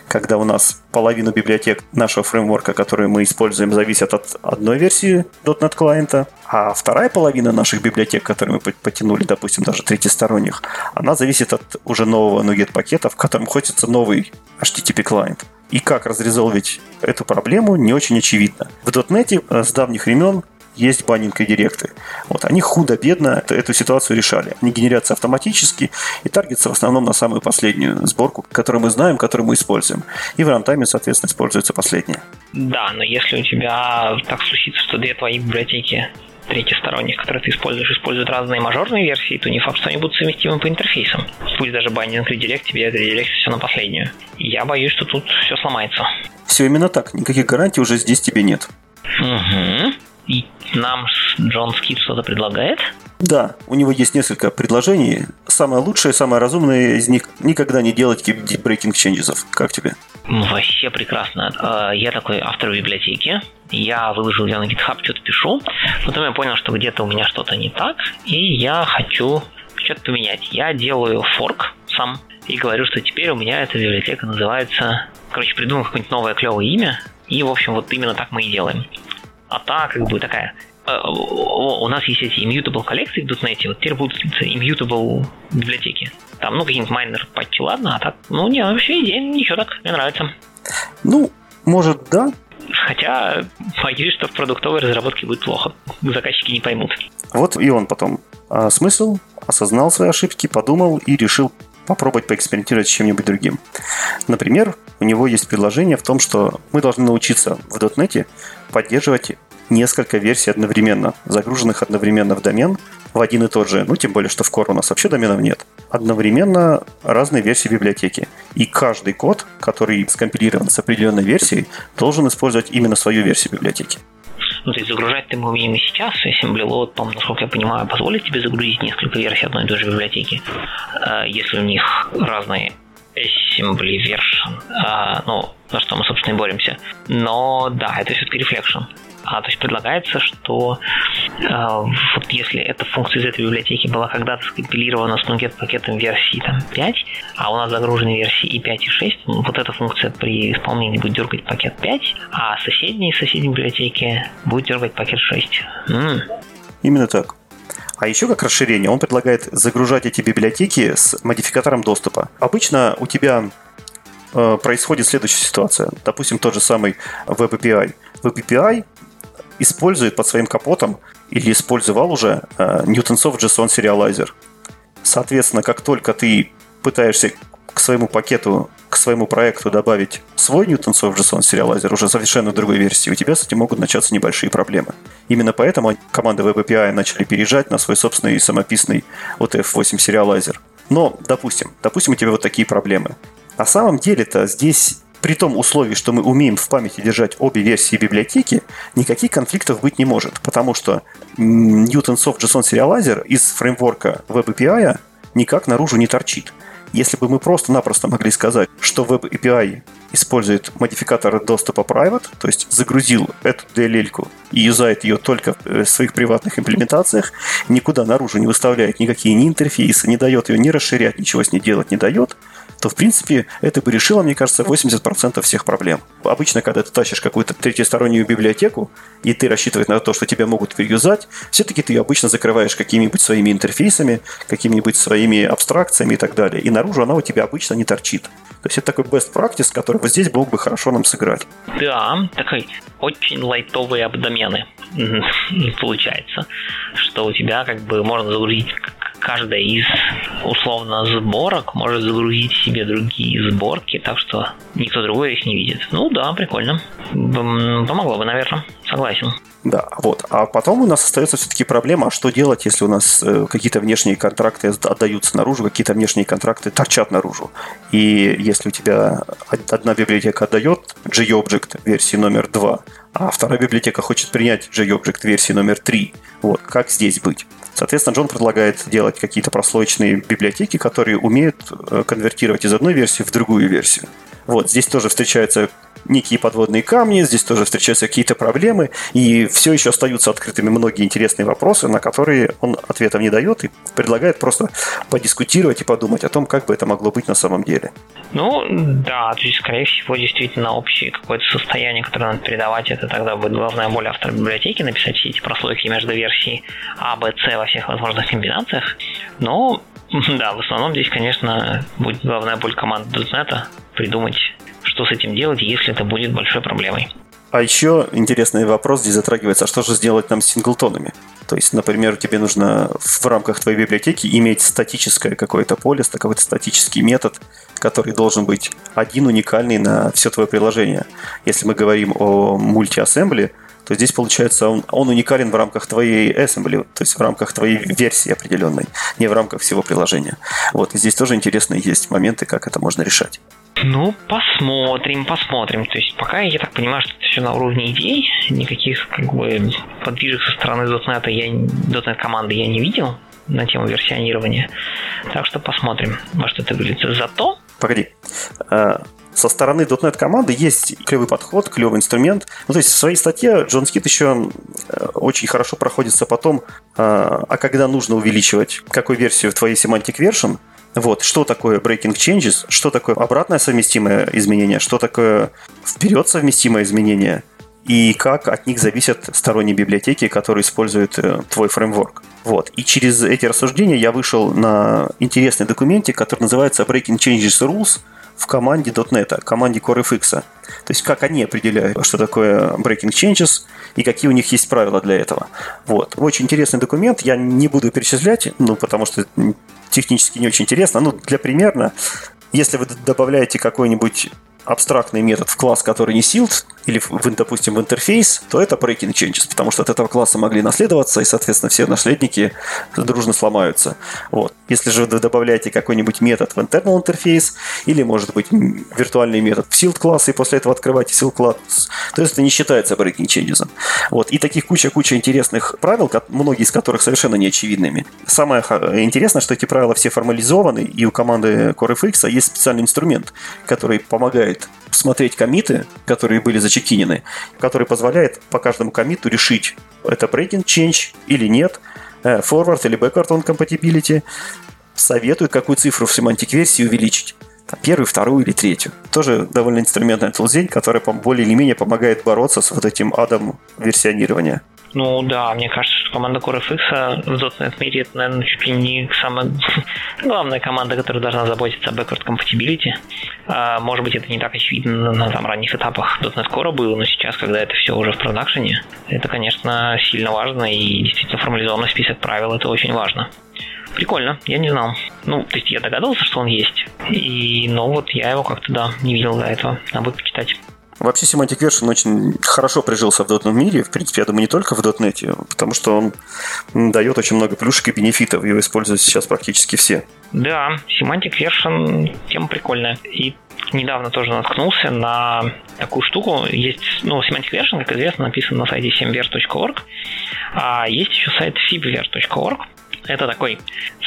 Когда у нас половину библиотек нашего фреймворка, которые мы используем, зависят от одной версии .NET клиента, а вторая половина наших библиотек, которые мы потянули, допустим, даже третьесторонних, она зависит от уже нового NuGet пакета, в котором хочется новый HTTP-клиент. И как разрезолвить эту проблему, не очень очевидно. В .NET с давних времен есть баннинг и директы. Вот, они худо-бедно эту ситуацию решали. Они генерятся автоматически и таргетятся в основном на самую последнюю сборку, которую мы знаем, которую мы используем. И в рантайме, соответственно, используется последняя. Да, но если у тебя так случится, что две твои библиотеки третьесторонних, которые ты используешь, используют разные мажорные версии, то не факт, что они будут совместимы по интерфейсам. Пусть даже баннинг редирект тебе редиректит все на последнюю. Я боюсь, что тут все сломается. Все именно так. Никаких гарантий уже здесь тебе нет. Угу. И нам Джон Скит что-то предлагает? Да, у него есть несколько предложений. Самое лучшее, самое разумное из них — никогда не делать breaking changes. Как тебе? Вообще прекрасно. Я такой автор библиотеки. Я выложил ее на GitHub, что-то пишу. Потом я понял, что где-то у меня что-то не так, и я хочу что-то поменять. Я делаю форк сам и говорю, что теперь у меня эта библиотека называется... Короче, придумал какое-нибудь новое клевое имя, и, в общем, вот именно так мы и делаем. А та как бы такая... У нас есть эти immutable коллекции в .NET, вот теперь будут immutable библиотеки. Там, какие-нибудь майнер патчи, ладно, а так... Не, вообще идея, ничего так, мне нравится. Может, да. Хотя, боюсь, что в продуктовой разработке будет плохо. Заказчики не поймут. Вот и он потом осмыслил, осознал свои ошибки, подумал и решил попробовать поэкспериментировать с чем-нибудь другим. Например, у него есть предложение в том, что мы должны научиться в .NET поддерживать несколько версий одновременно, загруженных одновременно в домен, в один и тот же, тем более, что в Core у нас вообще доменов нет, одновременно разные версии библиотеки. И каждый код, который скомпилирован с определенной версией, должен использовать именно свою версию библиотеки. То есть загружать-то мы умеем и сейчас. Assembly-load, по-моему, насколько я понимаю, позволит тебе загрузить несколько версий одной и той же библиотеки, если у них разные assembly version, за что мы, собственно, и боремся. Но да, это все-таки рефлекшн. То есть предлагается, что вот если эта функция из этой библиотеки была когда-то скомпилирована с NuGet пакетом версии 5, а у нас загружены версии и 5, и 6, вот эта функция при исполнении будет дергать пакет 5, а соседней библиотеки будет дергать пакет 6. Именно так. А еще как расширение он предлагает загружать эти библиотеки с модификатором доступа. Обычно у тебя происходит следующая ситуация. Допустим, тот же самый Web API. Web API использует под своим капотом или использовал уже Newtonsoft JSON Serializer. Соответственно, как только ты пытаешься к своему пакету, к своему проекту добавить свой Newtonsoft JSON Serializer уже совершенно другой версии, у тебя с этим могут начаться небольшие проблемы. Именно поэтому команды Web API начали переезжать на свой собственный самописный OTF-8 Serializer. Но, допустим, у тебя вот такие проблемы. На самом деле-то здесь, при том условии, что мы умеем в памяти держать обе версии библиотеки, никаких конфликтов быть не может, потому что Newtonsoft JSON Serializer из фреймворка Web API никак наружу не торчит. Если бы мы просто-напросто могли сказать, что Web API использует модификатор доступа private, то есть загрузил эту DLL-ку и юзает ее только в своих приватных имплементациях, никуда наружу не выставляет никакие ни интерфейсы, не дает ее ни расширять, ничего с ней делать не дает, то, в принципе, это бы решило, мне кажется, 80% всех проблем. Обычно, когда ты тащишь какую-то третьестороннюю библиотеку, и ты рассчитываешь на то, что тебя могут переюзать, все-таки ты ее обычно закрываешь какими-нибудь своими интерфейсами, какими-нибудь своими абстракциями и так далее. И наружу она у тебя обычно не торчит. То есть это такой best practice, который вот здесь мог бы хорошо нам сыграть. Да, такой очень лайтовые обдомены получается, что у тебя как бы можно загрузить... Каждая из, условно, сборок может загрузить себе другие сборки, так что никто другой их не видит. Ну да, прикольно. Помогло бы, наверное. Согласен. Да, вот. А потом у нас остается все-таки проблема, что делать, если у нас какие-то внешние контракты отдаются наружу, какие-то внешние контракты торчат наружу. И если у тебя одна библиотека отдает JObject версии номер 2, а вторая библиотека хочет принять JObject версии номер 3, вот, как здесь быть? Соответственно, Джон предлагает делать какие-то прослоечные библиотеки, которые умеют конвертировать из одной версии в другую версию. Вот, здесь тоже встречаются некие подводные камни, здесь тоже встречаются какие-то проблемы, и все еще остаются открытыми многие интересные вопросы, на которые он ответов не дает и предлагает просто подискутировать и подумать о том, как бы это могло быть на самом деле. Ну, да, то есть, скорее всего, действительно общее какое-то состояние, которое надо передавать, это тогда будет главная боль автора библиотеки, написать все эти прослойки между версией А, Б, С во всех возможных комбинациях, но... Да, в основном здесь, конечно, будет главная боль команды .NET придумать, что с этим делать, если это будет большой проблемой. А еще интересный вопрос здесь затрагивается, а что же сделать нам с синглтонами? То есть, например, тебе нужно в рамках твоей библиотеки иметь статическое какое-то поле, какой-то статический метод, который должен быть один, уникальный на все твое приложение. Если мы говорим о мультиассембле, то здесь, получается, он уникален в рамках твоей assembly, то есть в рамках твоей версии определенной, не в рамках всего приложения. Вот, и здесь тоже интересные есть моменты, как это можно решать. Ну, посмотрим. То есть пока я так понимаю, что это все на уровне идей, никаких как бы подвижек со стороны .NET команды я не видел на тему версионирования. Так что посмотрим, во что это выльется. Зато... Погоди. Со стороны .NET команды есть клевый подход, клевый инструмент. Ну, то есть в своей статье Джон Скит еще очень хорошо проходится потом, а когда нужно увеличивать, какую версию в твоей semantic version, вот, что такое breaking changes, что такое обратное совместимое изменение, что такое вперед совместимое изменение, и как от них зависят сторонние библиотеки, которые используют твой фреймворк. Вот. И через эти рассуждения я вышел на интересный документик, который называется Breaking Changes Rules в команде .NET, команде CoreFX. То есть, как они определяют, что такое Breaking Changes и какие у них есть правила для этого. Вот. Очень интересный документ, я не буду перечислять, потому что технически не очень интересно. Для примерно, если вы добавляете какой-нибудь абстрактный метод в класс, который не sealed, или, допустим, в интерфейс, то это breaking changes, потому что от этого класса могли наследоваться, и, соответственно, все наследники дружно сломаются. Вот. Если же вы добавляете какой-нибудь метод в internal интерфейс, или, может быть, виртуальный метод в sealed класс, и после этого открываете sealed класс, то это не считается breaking changes. Вот. И таких куча интересных правил, многие из которых совершенно неочевидными. Самое интересное, что эти правила все формализованы, и у команды CoreFX есть специальный инструмент, который помогает смотреть коммиты, которые были зачекинены, который позволяет по каждому коммиту решить, это breaking change или нет, forward или backward on compatibility, советует, какую цифру в семантик версии увеличить. Первую, вторую или третью. Тоже довольно инструментная тулзень, которая более или менее помогает бороться с вот этим адом версионирования. Ну да, мне кажется, что команда CoreFX в .NET мире, это, наверное, чуть ли не самая главная команда, которая должна заботиться о backward compatibility. Может быть, это не так очевидно на ранних этапах .NET Core было, но сейчас, когда это все уже в продакшене, это, конечно, сильно важно, и действительно формализованный список правил – это очень важно. Прикольно, я не знал. Ну, то есть я догадался, что он есть, но вот я его как-то, да, не видел до этого. Надо будет почитать. Вообще Semantic Version очень хорошо прижился в .NET мире, в принципе, я думаю, не только в .NET, потому что он дает очень много плюшек и бенефитов, его используют сейчас практически все. Да, Semantic Version тема прикольная. И недавно тоже наткнулся на такую штуку. Есть, Semantic Version, как известно, написан на сайте 7ver.org, а есть еще сайт fibver.org. Это такой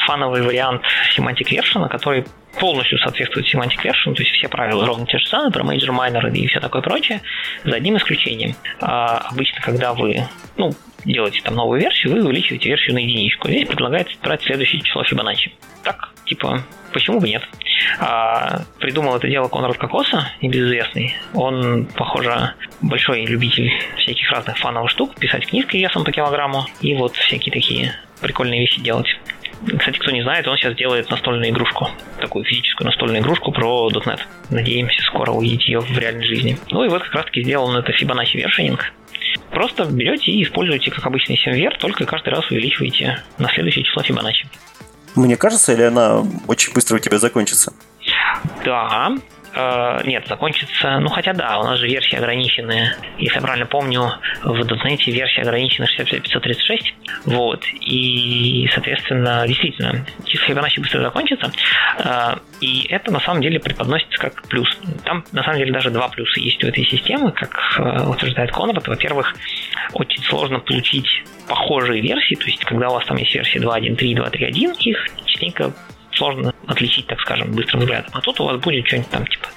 фановый вариант Semantic Version, который полностью соответствует Semantic Version, то есть все правила ровно те же самые, про мейджор, майнер и все такое прочее, за одним исключением. Обычно, когда вы делаете там новую версию, вы увеличиваете версию на единичку. Здесь предлагается брать следующее число Фибоначчи. Так, почему бы нет? Придумал это дело Конрад Кокоса, небезызвестный. Он, похоже, большой любитель всяких разных фановых штук, писать книжки весом по килограмму и вот всякие такие прикольные вещи делать. Кстати, кто не знает, он сейчас делает настольную игрушку, такую физическую настольную игрушку про .NET. Надеемся, скоро увидеть ее в реальной жизни. И вот как раз-таки сделан это Fibonacci вершининг. Просто берете и используете, как обычный семвер, только каждый раз увеличиваете на следующее число Fibonacci. Мне кажется, или она очень быстро у тебя закончится? Да. Нет, закончится... хотя да, у нас же версии ограничены. Если я правильно помню, в .NET версии ограничены 65536. Вот. И, соответственно, действительно, число Fibonacci быстро закончится. И это, на самом деле, преподносится как плюс. Там, на самом деле, даже два плюса есть у этой системы, как утверждает Конрад. Во-первых, очень сложно получить похожие версии. То есть, когда у вас там есть версии 2.1.3 и 2.3.1, их частенько сложно отличить, так скажем, быстрым взглядом. А тут у вас будет что-нибудь там типа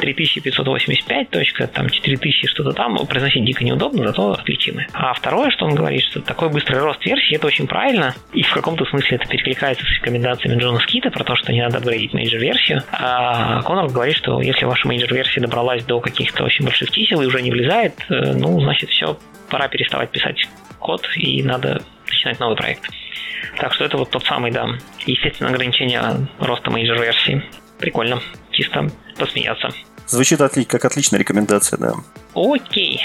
3585 точка, там 4000 что-то там, произносить дико неудобно, зато отличимы. А второе, что он говорит, что такой быстрый рост версии, это очень правильно, и в каком-то смысле это перекликается с рекомендациями Джона Скита про то, что не надо апгрейдить мейджор-версию. А Конрад говорит, что если ваша мейджор-версия добралась до каких-то очень больших чисел и уже не влезает, значит все, пора переставать писать код и надо начинать новый проект. Так что это вот тот самый, да, естественно, ограничение роста мейджор-версии. Прикольно, чисто посмеяться. Звучит как отличная рекомендация, да. Окей.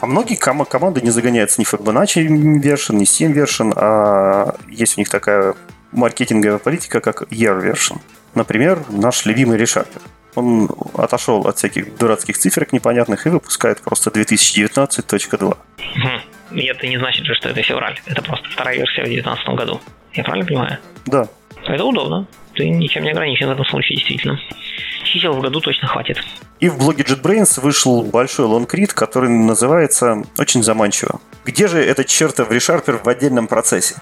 А многие команды не загоняются ни в Fibonacci version, ни в 7-вершин, а есть у них такая маркетинговая политика, как year-вершин. Например, наш любимый ReSharper. Он отошел от всяких дурацких циферок непонятных и выпускает просто 2019.2. И это не значит же, что это февраль. Это просто вторая версия в 2019 году. Я правильно понимаю? Да. Это удобно. Ты ничем не ограничен в этом случае, действительно. Чисел в году точно хватит. И в блоге JetBrains вышел большой лонгрид, который называется очень заманчиво: где же этот чертов ReSharper в отдельном процессе?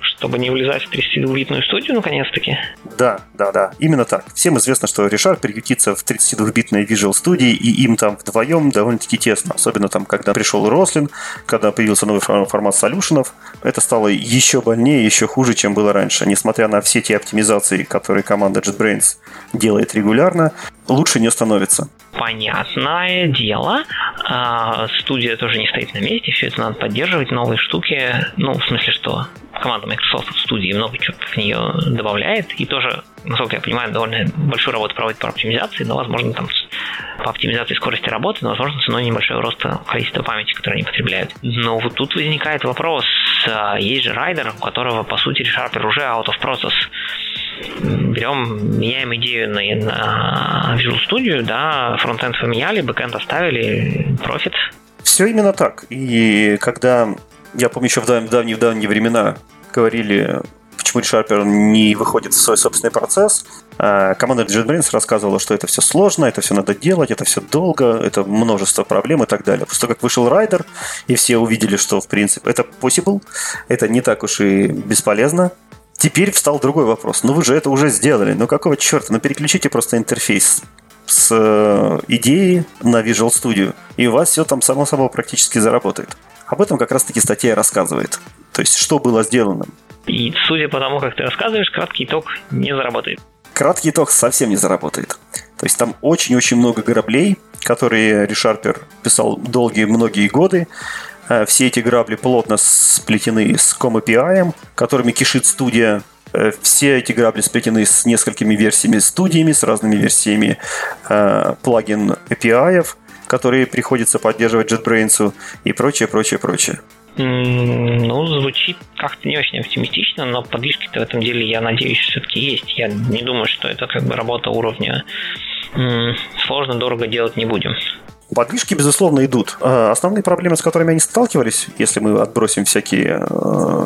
Чтобы не влезать в 32-битную студию, наконец-таки? Да. Именно так. Всем известно, что ReSharper ютится в 32-битной Visual Studio, и им там вдвоем довольно-таки тесно. Особенно там, когда пришел Roslyn, когда появился новый формат солюшенов. Это стало еще больнее, еще хуже, чем было раньше. Несмотря на все те оптимизации, которые команда JetBrains делает регулярно, лучше не становится. Понятное дело. Студия тоже не стоит на месте, все это надо поддерживать, новые штуки. В смысле, что команда Microsoft в студии много чего в нее добавляет, и тоже, насколько я понимаю, довольно большую работу проводит по оптимизации, но, возможно, там по оптимизации скорости работы, но, возможно, ценой небольшого роста количества памяти, которое они потребляют. Но вот тут возникает вопрос. Есть же Rider, у которого, по сути, ReSharper уже out of process. Берем, меняем идею на Visual Studio, да, фронтенд поменяли, бэкенд оставили, профит. Все именно так. И когда, я помню, еще в давние времена говорили, почему ReSharper не выходит в свой собственный процесс, команда JetBrains рассказывала, что это все сложно, это все надо делать, это все долго, это множество проблем и так далее. Просто как вышел Rider, и все увидели, что, в принципе, это possible, это не так уж и бесполезно. Теперь встал другой вопрос. Вы же это уже сделали. Какого черта? Переключите просто интерфейс с идеи на Visual Studio, и у вас все там само собой практически заработает. Об этом как раз-таки статья рассказывает. То есть, что было сделано. И судя по тому, как ты рассказываешь, краткий итог не заработает. Краткий итог совсем не заработает. То есть, там очень-очень много граблей, которые ReSharper писал долгие-многие годы. Все эти грабли плотно сплетены с ComAPI, которыми кишит студия. Все эти грабли сплетены с несколькими версиями студиями, с разными версиями плагин API, которые приходится поддерживать JetBrains и прочее. Ну, звучит как-то не очень оптимистично, но подвижки-то в этом деле, я надеюсь, все-таки есть. Я не думаю, что это как бы работа уровня сложно, дорого делать не будем. Подвижки, безусловно, идут. Основные проблемы, с которыми они сталкивались, если мы отбросим всякие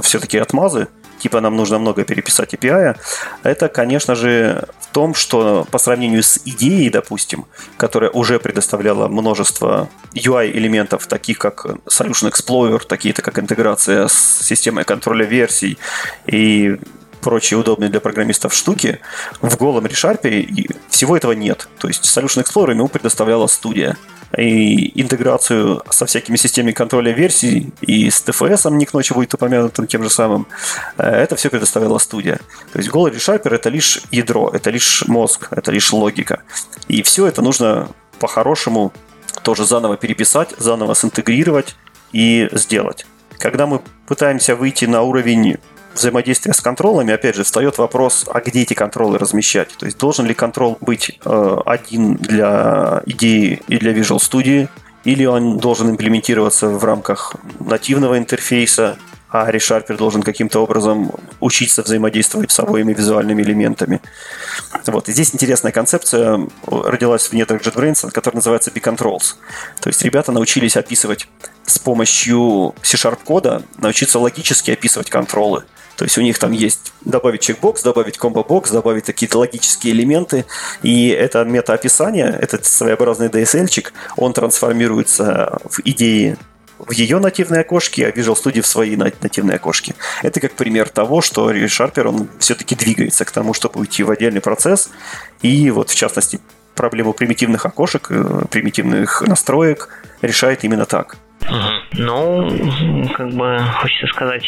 все-таки отмазы, типа нам нужно много переписать API, это, конечно же, в том, что по сравнению с идеей, допустим, которая уже предоставляла множество UI-элементов, таких как Solution Explorer, такие-то как интеграция с системой контроля версий и прочие удобные для программистов штуки, в голом ReSharper всего этого нет. То есть Solution Explorer ему предоставляла студия. И интеграцию со всякими системами контроля версий и с TFS-ом, не к ночи будет упомянутым тем же самым, это все предоставила студия. То есть голый ReSharper — это лишь ядро, это лишь мозг, это лишь логика. И все это нужно по-хорошему тоже заново переписать, заново синтегрировать и сделать. Когда мы пытаемся выйти на уровень взаимодействия с контроллами, опять же, встает вопрос, а где эти контроллы размещать? То есть должен ли контролл быть один для идеи и для Visual Studio, или он должен имплементироваться в рамках нативного интерфейса, а ReSharper должен каким-то образом учиться взаимодействовать с обоими визуальными элементами. Вот. И здесь интересная концепция родилась в недрах JetBrains, которая называется B-Controls. То есть ребята научились описывать с помощью C-Sharp кода, научиться логически описывать контролы. То есть у них там есть добавить чекбокс, добавить комбо-бокс, добавить какие-то логические элементы. И это мета-описание, этот своеобразный DSL-чик, он трансформируется в идеи в ее нативные окошки, а Visual Studio в свои нативные окошки. Это как пример того, что ReSharper, он все-таки двигается к тому, чтобы уйти в отдельный процесс. И вот, в частности, проблему примитивных окошек, примитивных настроек решает именно так. Ну, как бы хочется сказать,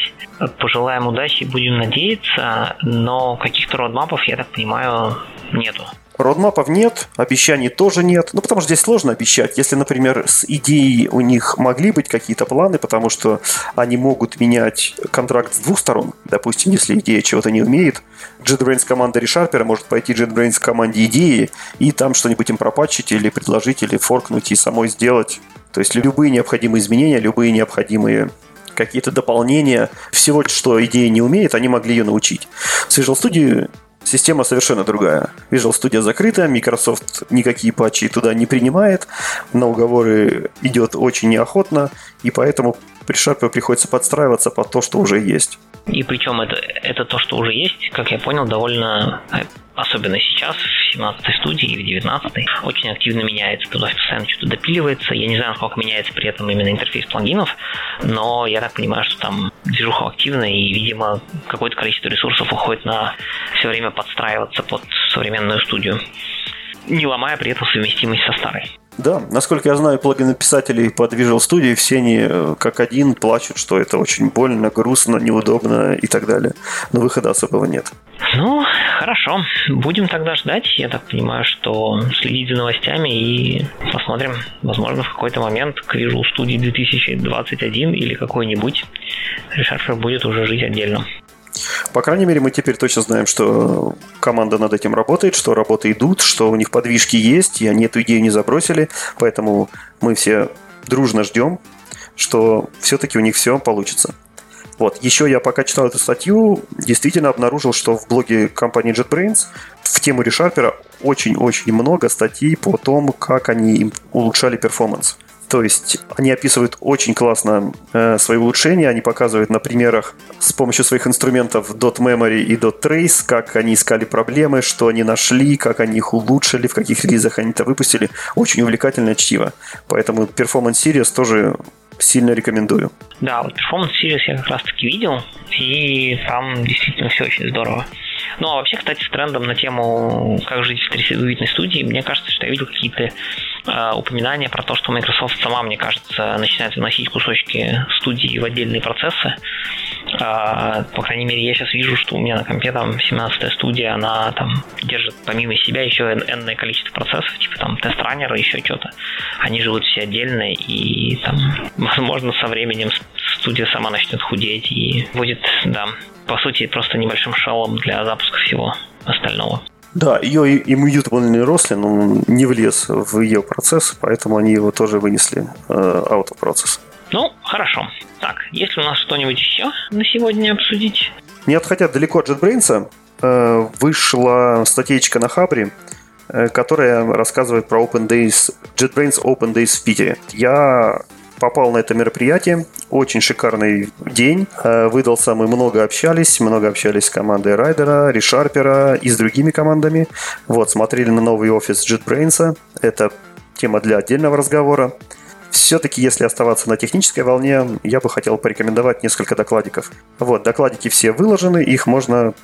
пожелаем удачи, будем надеяться, но каких-то родмапов, я так понимаю, нету. Родмапов нет, обещаний тоже нет. Ну, потому что здесь сложно обещать. Если, например, с идеей у них могли быть какие-то планы, потому что они могут менять контракт с двух сторон. Допустим, если идея чего-то не умеет, JetBrains команда ReSharper может пойти JetBrains команде идеи и там что-нибудь им пропатчить или предложить, или форкнуть и самой сделать. То есть любые необходимые изменения, любые необходимые какие-то дополнения, всего, что идея не умеет, они могли ее научить. С Visual Studio система совершенно другая. Visual Studio закрыта, Microsoft никакие патчи туда не принимает, на уговоры идет очень неохотно, и поэтому ReSharper приходится подстраиваться под то, что уже есть. И причем это то, что уже есть, как я понял, довольно, особенно сейчас, в 17-й студии или в 19-й, очень активно меняется, туда постоянно что-то допиливается. Я не знаю, насколько меняется при этом именно интерфейс плагинов, но я так понимаю, что там движуха активна, и, видимо, какое-то количество ресурсов уходит на все время подстраиваться под современную студию, не ломая при этом совместимость со старой. Да, насколько я знаю, плагинописатели под Visual Studio, все они как один плачут, что это очень больно, грустно, неудобно и так далее. Но выхода особого нет. Ну, хорошо. Будем тогда ждать. Я так понимаю, что следить за новостями и посмотрим. Возможно, в какой-то момент к Visual Studio 2021 или какой-нибудь ReSharper будет уже жить отдельно. По крайней мере, мы теперь точно знаем, что команда над этим работает, что работы идут, что у них подвижки есть, и они эту идею не забросили, поэтому мы все дружно ждем, что все-таки у них все получится. Вот. Еще я, пока читал эту статью, действительно обнаружил, что в блоге компании JetBrains в тему ReSharper очень-очень много статей по тому, как они улучшали перформанс. То есть они описывают очень классно свои улучшения, они показывают на примерах с помощью своих инструментов .memory и .trace, как они искали проблемы, что они нашли, как они их улучшили, в каких релизах они это выпустили. Очень увлекательное чтиво. Поэтому Performance Series тоже сильно рекомендую. Да, вот Performance Series я как раз таки видел, и там действительно все очень здорово. Ну а вообще, кстати, с трендом на тему «Как жить в 32-битной студии», мне кажется, что я видел какие-то упоминания про то, что Microsoft сама, мне кажется, начинает вносить кусочки студии в отдельные процессы. По крайней мере, я сейчас вижу, что у меня на компе там 17-я студия, она там держит помимо себя еще энное количество процессов, типа там тест-раннера, еще что-то. Они живут все отдельно, и там, возможно, со временем студия сама начнет худеть и будет, да, по сути, просто небольшим шеллом для запуска всего остального. Да, ее иммутабельный Рослин, он не влез в ее процесс, поэтому они его тоже вынесли out of process. Ну, хорошо. Так, есть ли у нас что-нибудь еще на сегодня обсудить? Не отходя далеко от JetBrains, вышла статейка на Хабре, которая рассказывает про Open Days, JetBrains Open Days в Питере. Я попал на это мероприятие. Очень шикарный день. Выдался, мы много общались. Много общались с командой Райдера, ReSharper и с другими командами. Вот, смотрели на новый офис JetBrains. Это тема для отдельного разговора. Все-таки, если оставаться на технической волне, я бы хотел порекомендовать несколько докладиков. Вот, докладики все выложены, их можно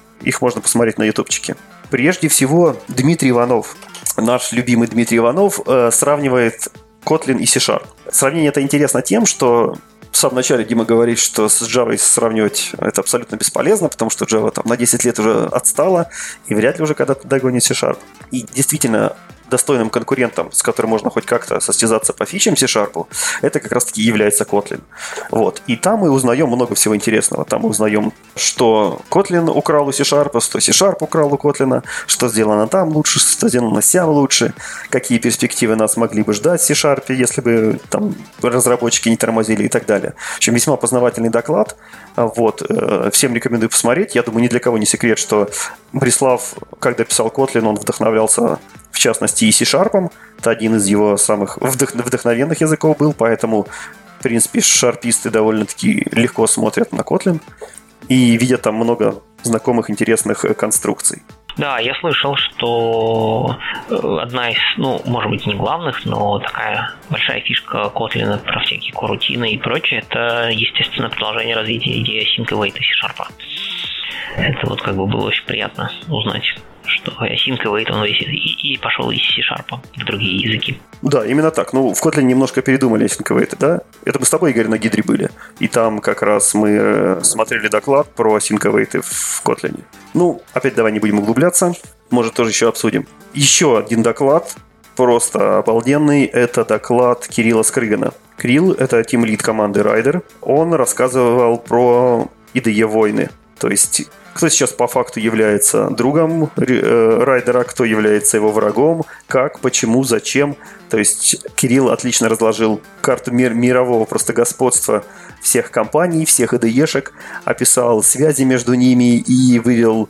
посмотреть на ютубчике. Прежде всего, Дмитрий Иванов, наш любимый Дмитрий Иванов, сравнивает Kotlin и C-Sharp. Сравнение это интересно тем, что в самом начале Дима говорит, что с Java сравнивать это абсолютно бесполезно, потому что Java там на 10 лет уже отстала, и вряд ли уже когда-то догонит C-Sharp. И действительно, достойным конкурентом, с которым можно хоть как-то состязаться по фичам C-Sharp, это как раз-таки является Kotlin. Вот. И там мы узнаем много всего интересного. Там мы узнаем, что Kotlin украл у C-Sharp, что C-Sharp украл у Kotlin, что сделано там лучше, что сделано сям лучше, какие перспективы нас могли бы ждать в C-Sharp, если бы там разработчики не тормозили и так далее. В общем, весьма познавательный доклад. Вот. Всем рекомендую посмотреть. Я думаю, ни для кого не секрет, что Брислав, когда писал Kotlin, он вдохновлялся в частности и C-Sharp. Это один из его самых вдохновенных языков был, поэтому, в принципе, шарписты довольно-таки легко смотрят на Kotlin и видят там много знакомых интересных конструкций. Да, я слышал, что одна из, ну, может быть, не главных, но такая большая фишка Kotlin про всякие корутины и прочее, это, естественно, продолжение развития идеи Async Await и C-Sharp. Это вот как бы было очень приятно узнать, что Async Await он весь и пошел из C-Sharp в другие языки. Да, именно так. Ну, в Kotlin немножко передумали Async Await, да? Это мы с тобой, Игорь, на Гидре были. И там как раз мы смотрели доклад про Async Await в Kotlin. Ну, опять давай не будем углубляться. Может, тоже еще обсудим. Еще один доклад, просто обалденный. Это доклад Кирилла Скрыгина. Кирилл — это тимлид команды Rider. Он рассказывал про IDE-войны. То есть, кто сейчас по факту является другом Райдера, кто является его врагом, как, почему, зачем. То есть, Кирилл отлично разложил карту мирового просто господства всех компаний, всех IDE-шек, описал связи между ними и вывел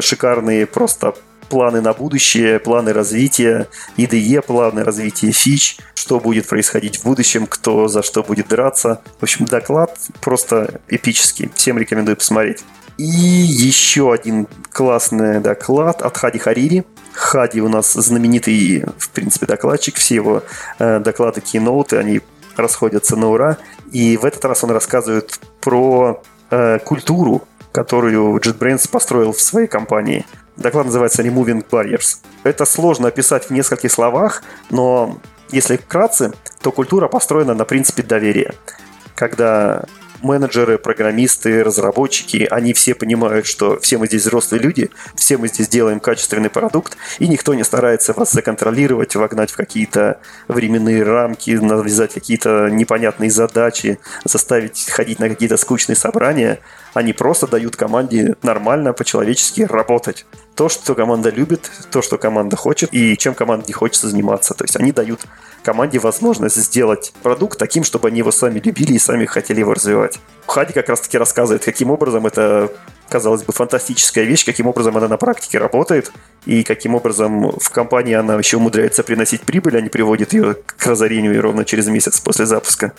шикарные просто планы на будущее, планы развития IDE, планы развития фич, что будет происходить в будущем, кто за что будет драться. В общем, доклад просто эпический. Всем рекомендую посмотреть. И еще один классный доклад от Хади Харири. Хади у нас знаменитый, в принципе, докладчик. Все его доклады, кейноуты, они расходятся на ура. И в этот раз он рассказывает про культуру, которую JetBrains построил в своей компании. Доклад называется «Removing Barriers». Это сложно описать в нескольких словах, но если вкратце, то культура построена на принципе доверия. Когда менеджеры, программисты, разработчики, они все понимают, что все мы здесь взрослые люди, все мы здесь делаем качественный продукт, и никто не старается вас законтролировать, вогнать в какие-то временные рамки, навязать какие-то непонятные задачи, заставить ходить на какие-то скучные собрания. Они просто дают команде нормально, по-человечески работать. То, что команда любит, то, что команда хочет, и чем команда не хочется заниматься. То есть они дают команде возможность сделать продукт таким, чтобы они его сами любили и сами хотели его развивать. Хади как раз-таки рассказывает, каким образом это, казалось бы, фантастическая вещь, каким образом она на практике работает, и каким образом в компании она еще умудряется приносить прибыль, а не приводит ее к разорению ровно через месяц после запуска.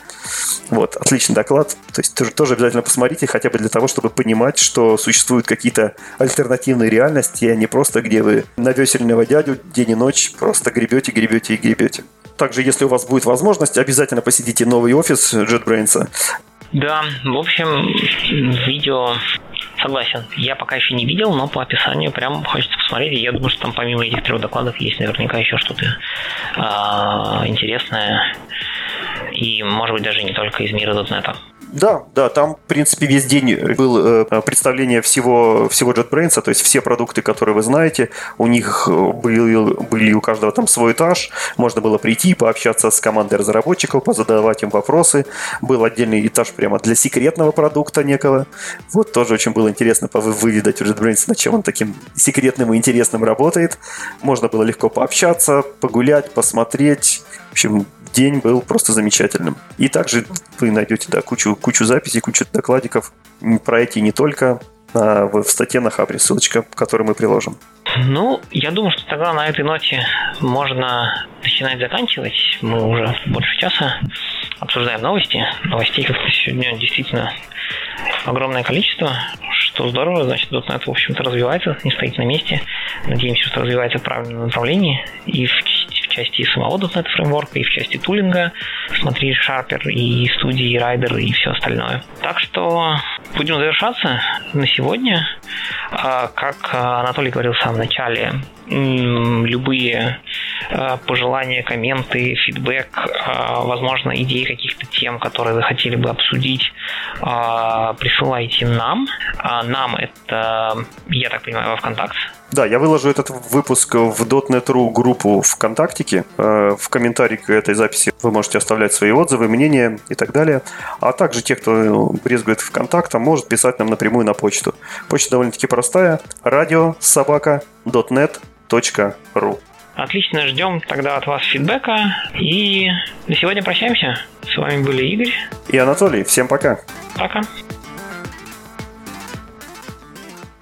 Вот, отличный доклад. То есть тоже обязательно посмотрите, хотя бы для того, чтобы понимать, что существуют какие-то альтернативные реальности, а не просто где вы на весельного дядю день и ночь просто гребете, гребете и гребете. Также, если у вас будет возможность, обязательно посетите новый офис JetBrains. Да, в общем, видео... Согласен. Я пока еще не видел, но по описанию прям хочется посмотреть. Я думаю, что там помимо этих трех докладов есть наверняка еще что-то интересное. И, может быть, даже не только из мира .NET. Да, там, в принципе, весь день было представление всего JetBrains, то есть все продукты, которые вы знаете, у них были у каждого там свой этаж, можно было прийти, пообщаться с командой разработчиков, позадавать им вопросы, был отдельный этаж прямо для секретного продукта некого, вот тоже очень было интересно выведать у JetBrains, на чем он таким секретным и интересным работает, можно было легко пообщаться, погулять, посмотреть, в общем, день был просто замечательным. И также вы найдете кучу записей, кучу докладиков про эти не только. В статье на Хабре ссылочка, которую мы приложим. Ну, я думаю, что тогда на этой ноте можно начинать заканчивать. Мы уже больше часа обсуждаем новости. Новостей как-то сегодня действительно огромное количество, что здорово. Значит, .NET, в общем-то, развивается, не стоит на месте. Надеемся, что развивается в правильном направлении. И в части самого .NET фреймворка, и в части тулинга. Смотри, ReSharper, и студии, и Rider, и все остальное. Так что будем завершаться на сегодня. Как Анатолий говорил в самом начале, любые пожелания, комменты, фидбэк, возможно, идеи каких-то тем, которые вы хотели бы обсудить, присылайте нам. Нам это, я так понимаю, во ВКонтакте. Да, я выложу этот выпуск в .NET.ru группу ВКонтактике. В комментарии к этой записи вы можете оставлять свои отзывы, мнения и так далее. А также те, кто брезгует ВКонтактом, может писать нам напрямую на почту. Почта довольно-таки простая. radio@.net.ru. Отлично, ждем тогда от вас фидбэка. И на сегодня прощаемся. С вами были Игорь и Анатолий. Всем пока. Пока.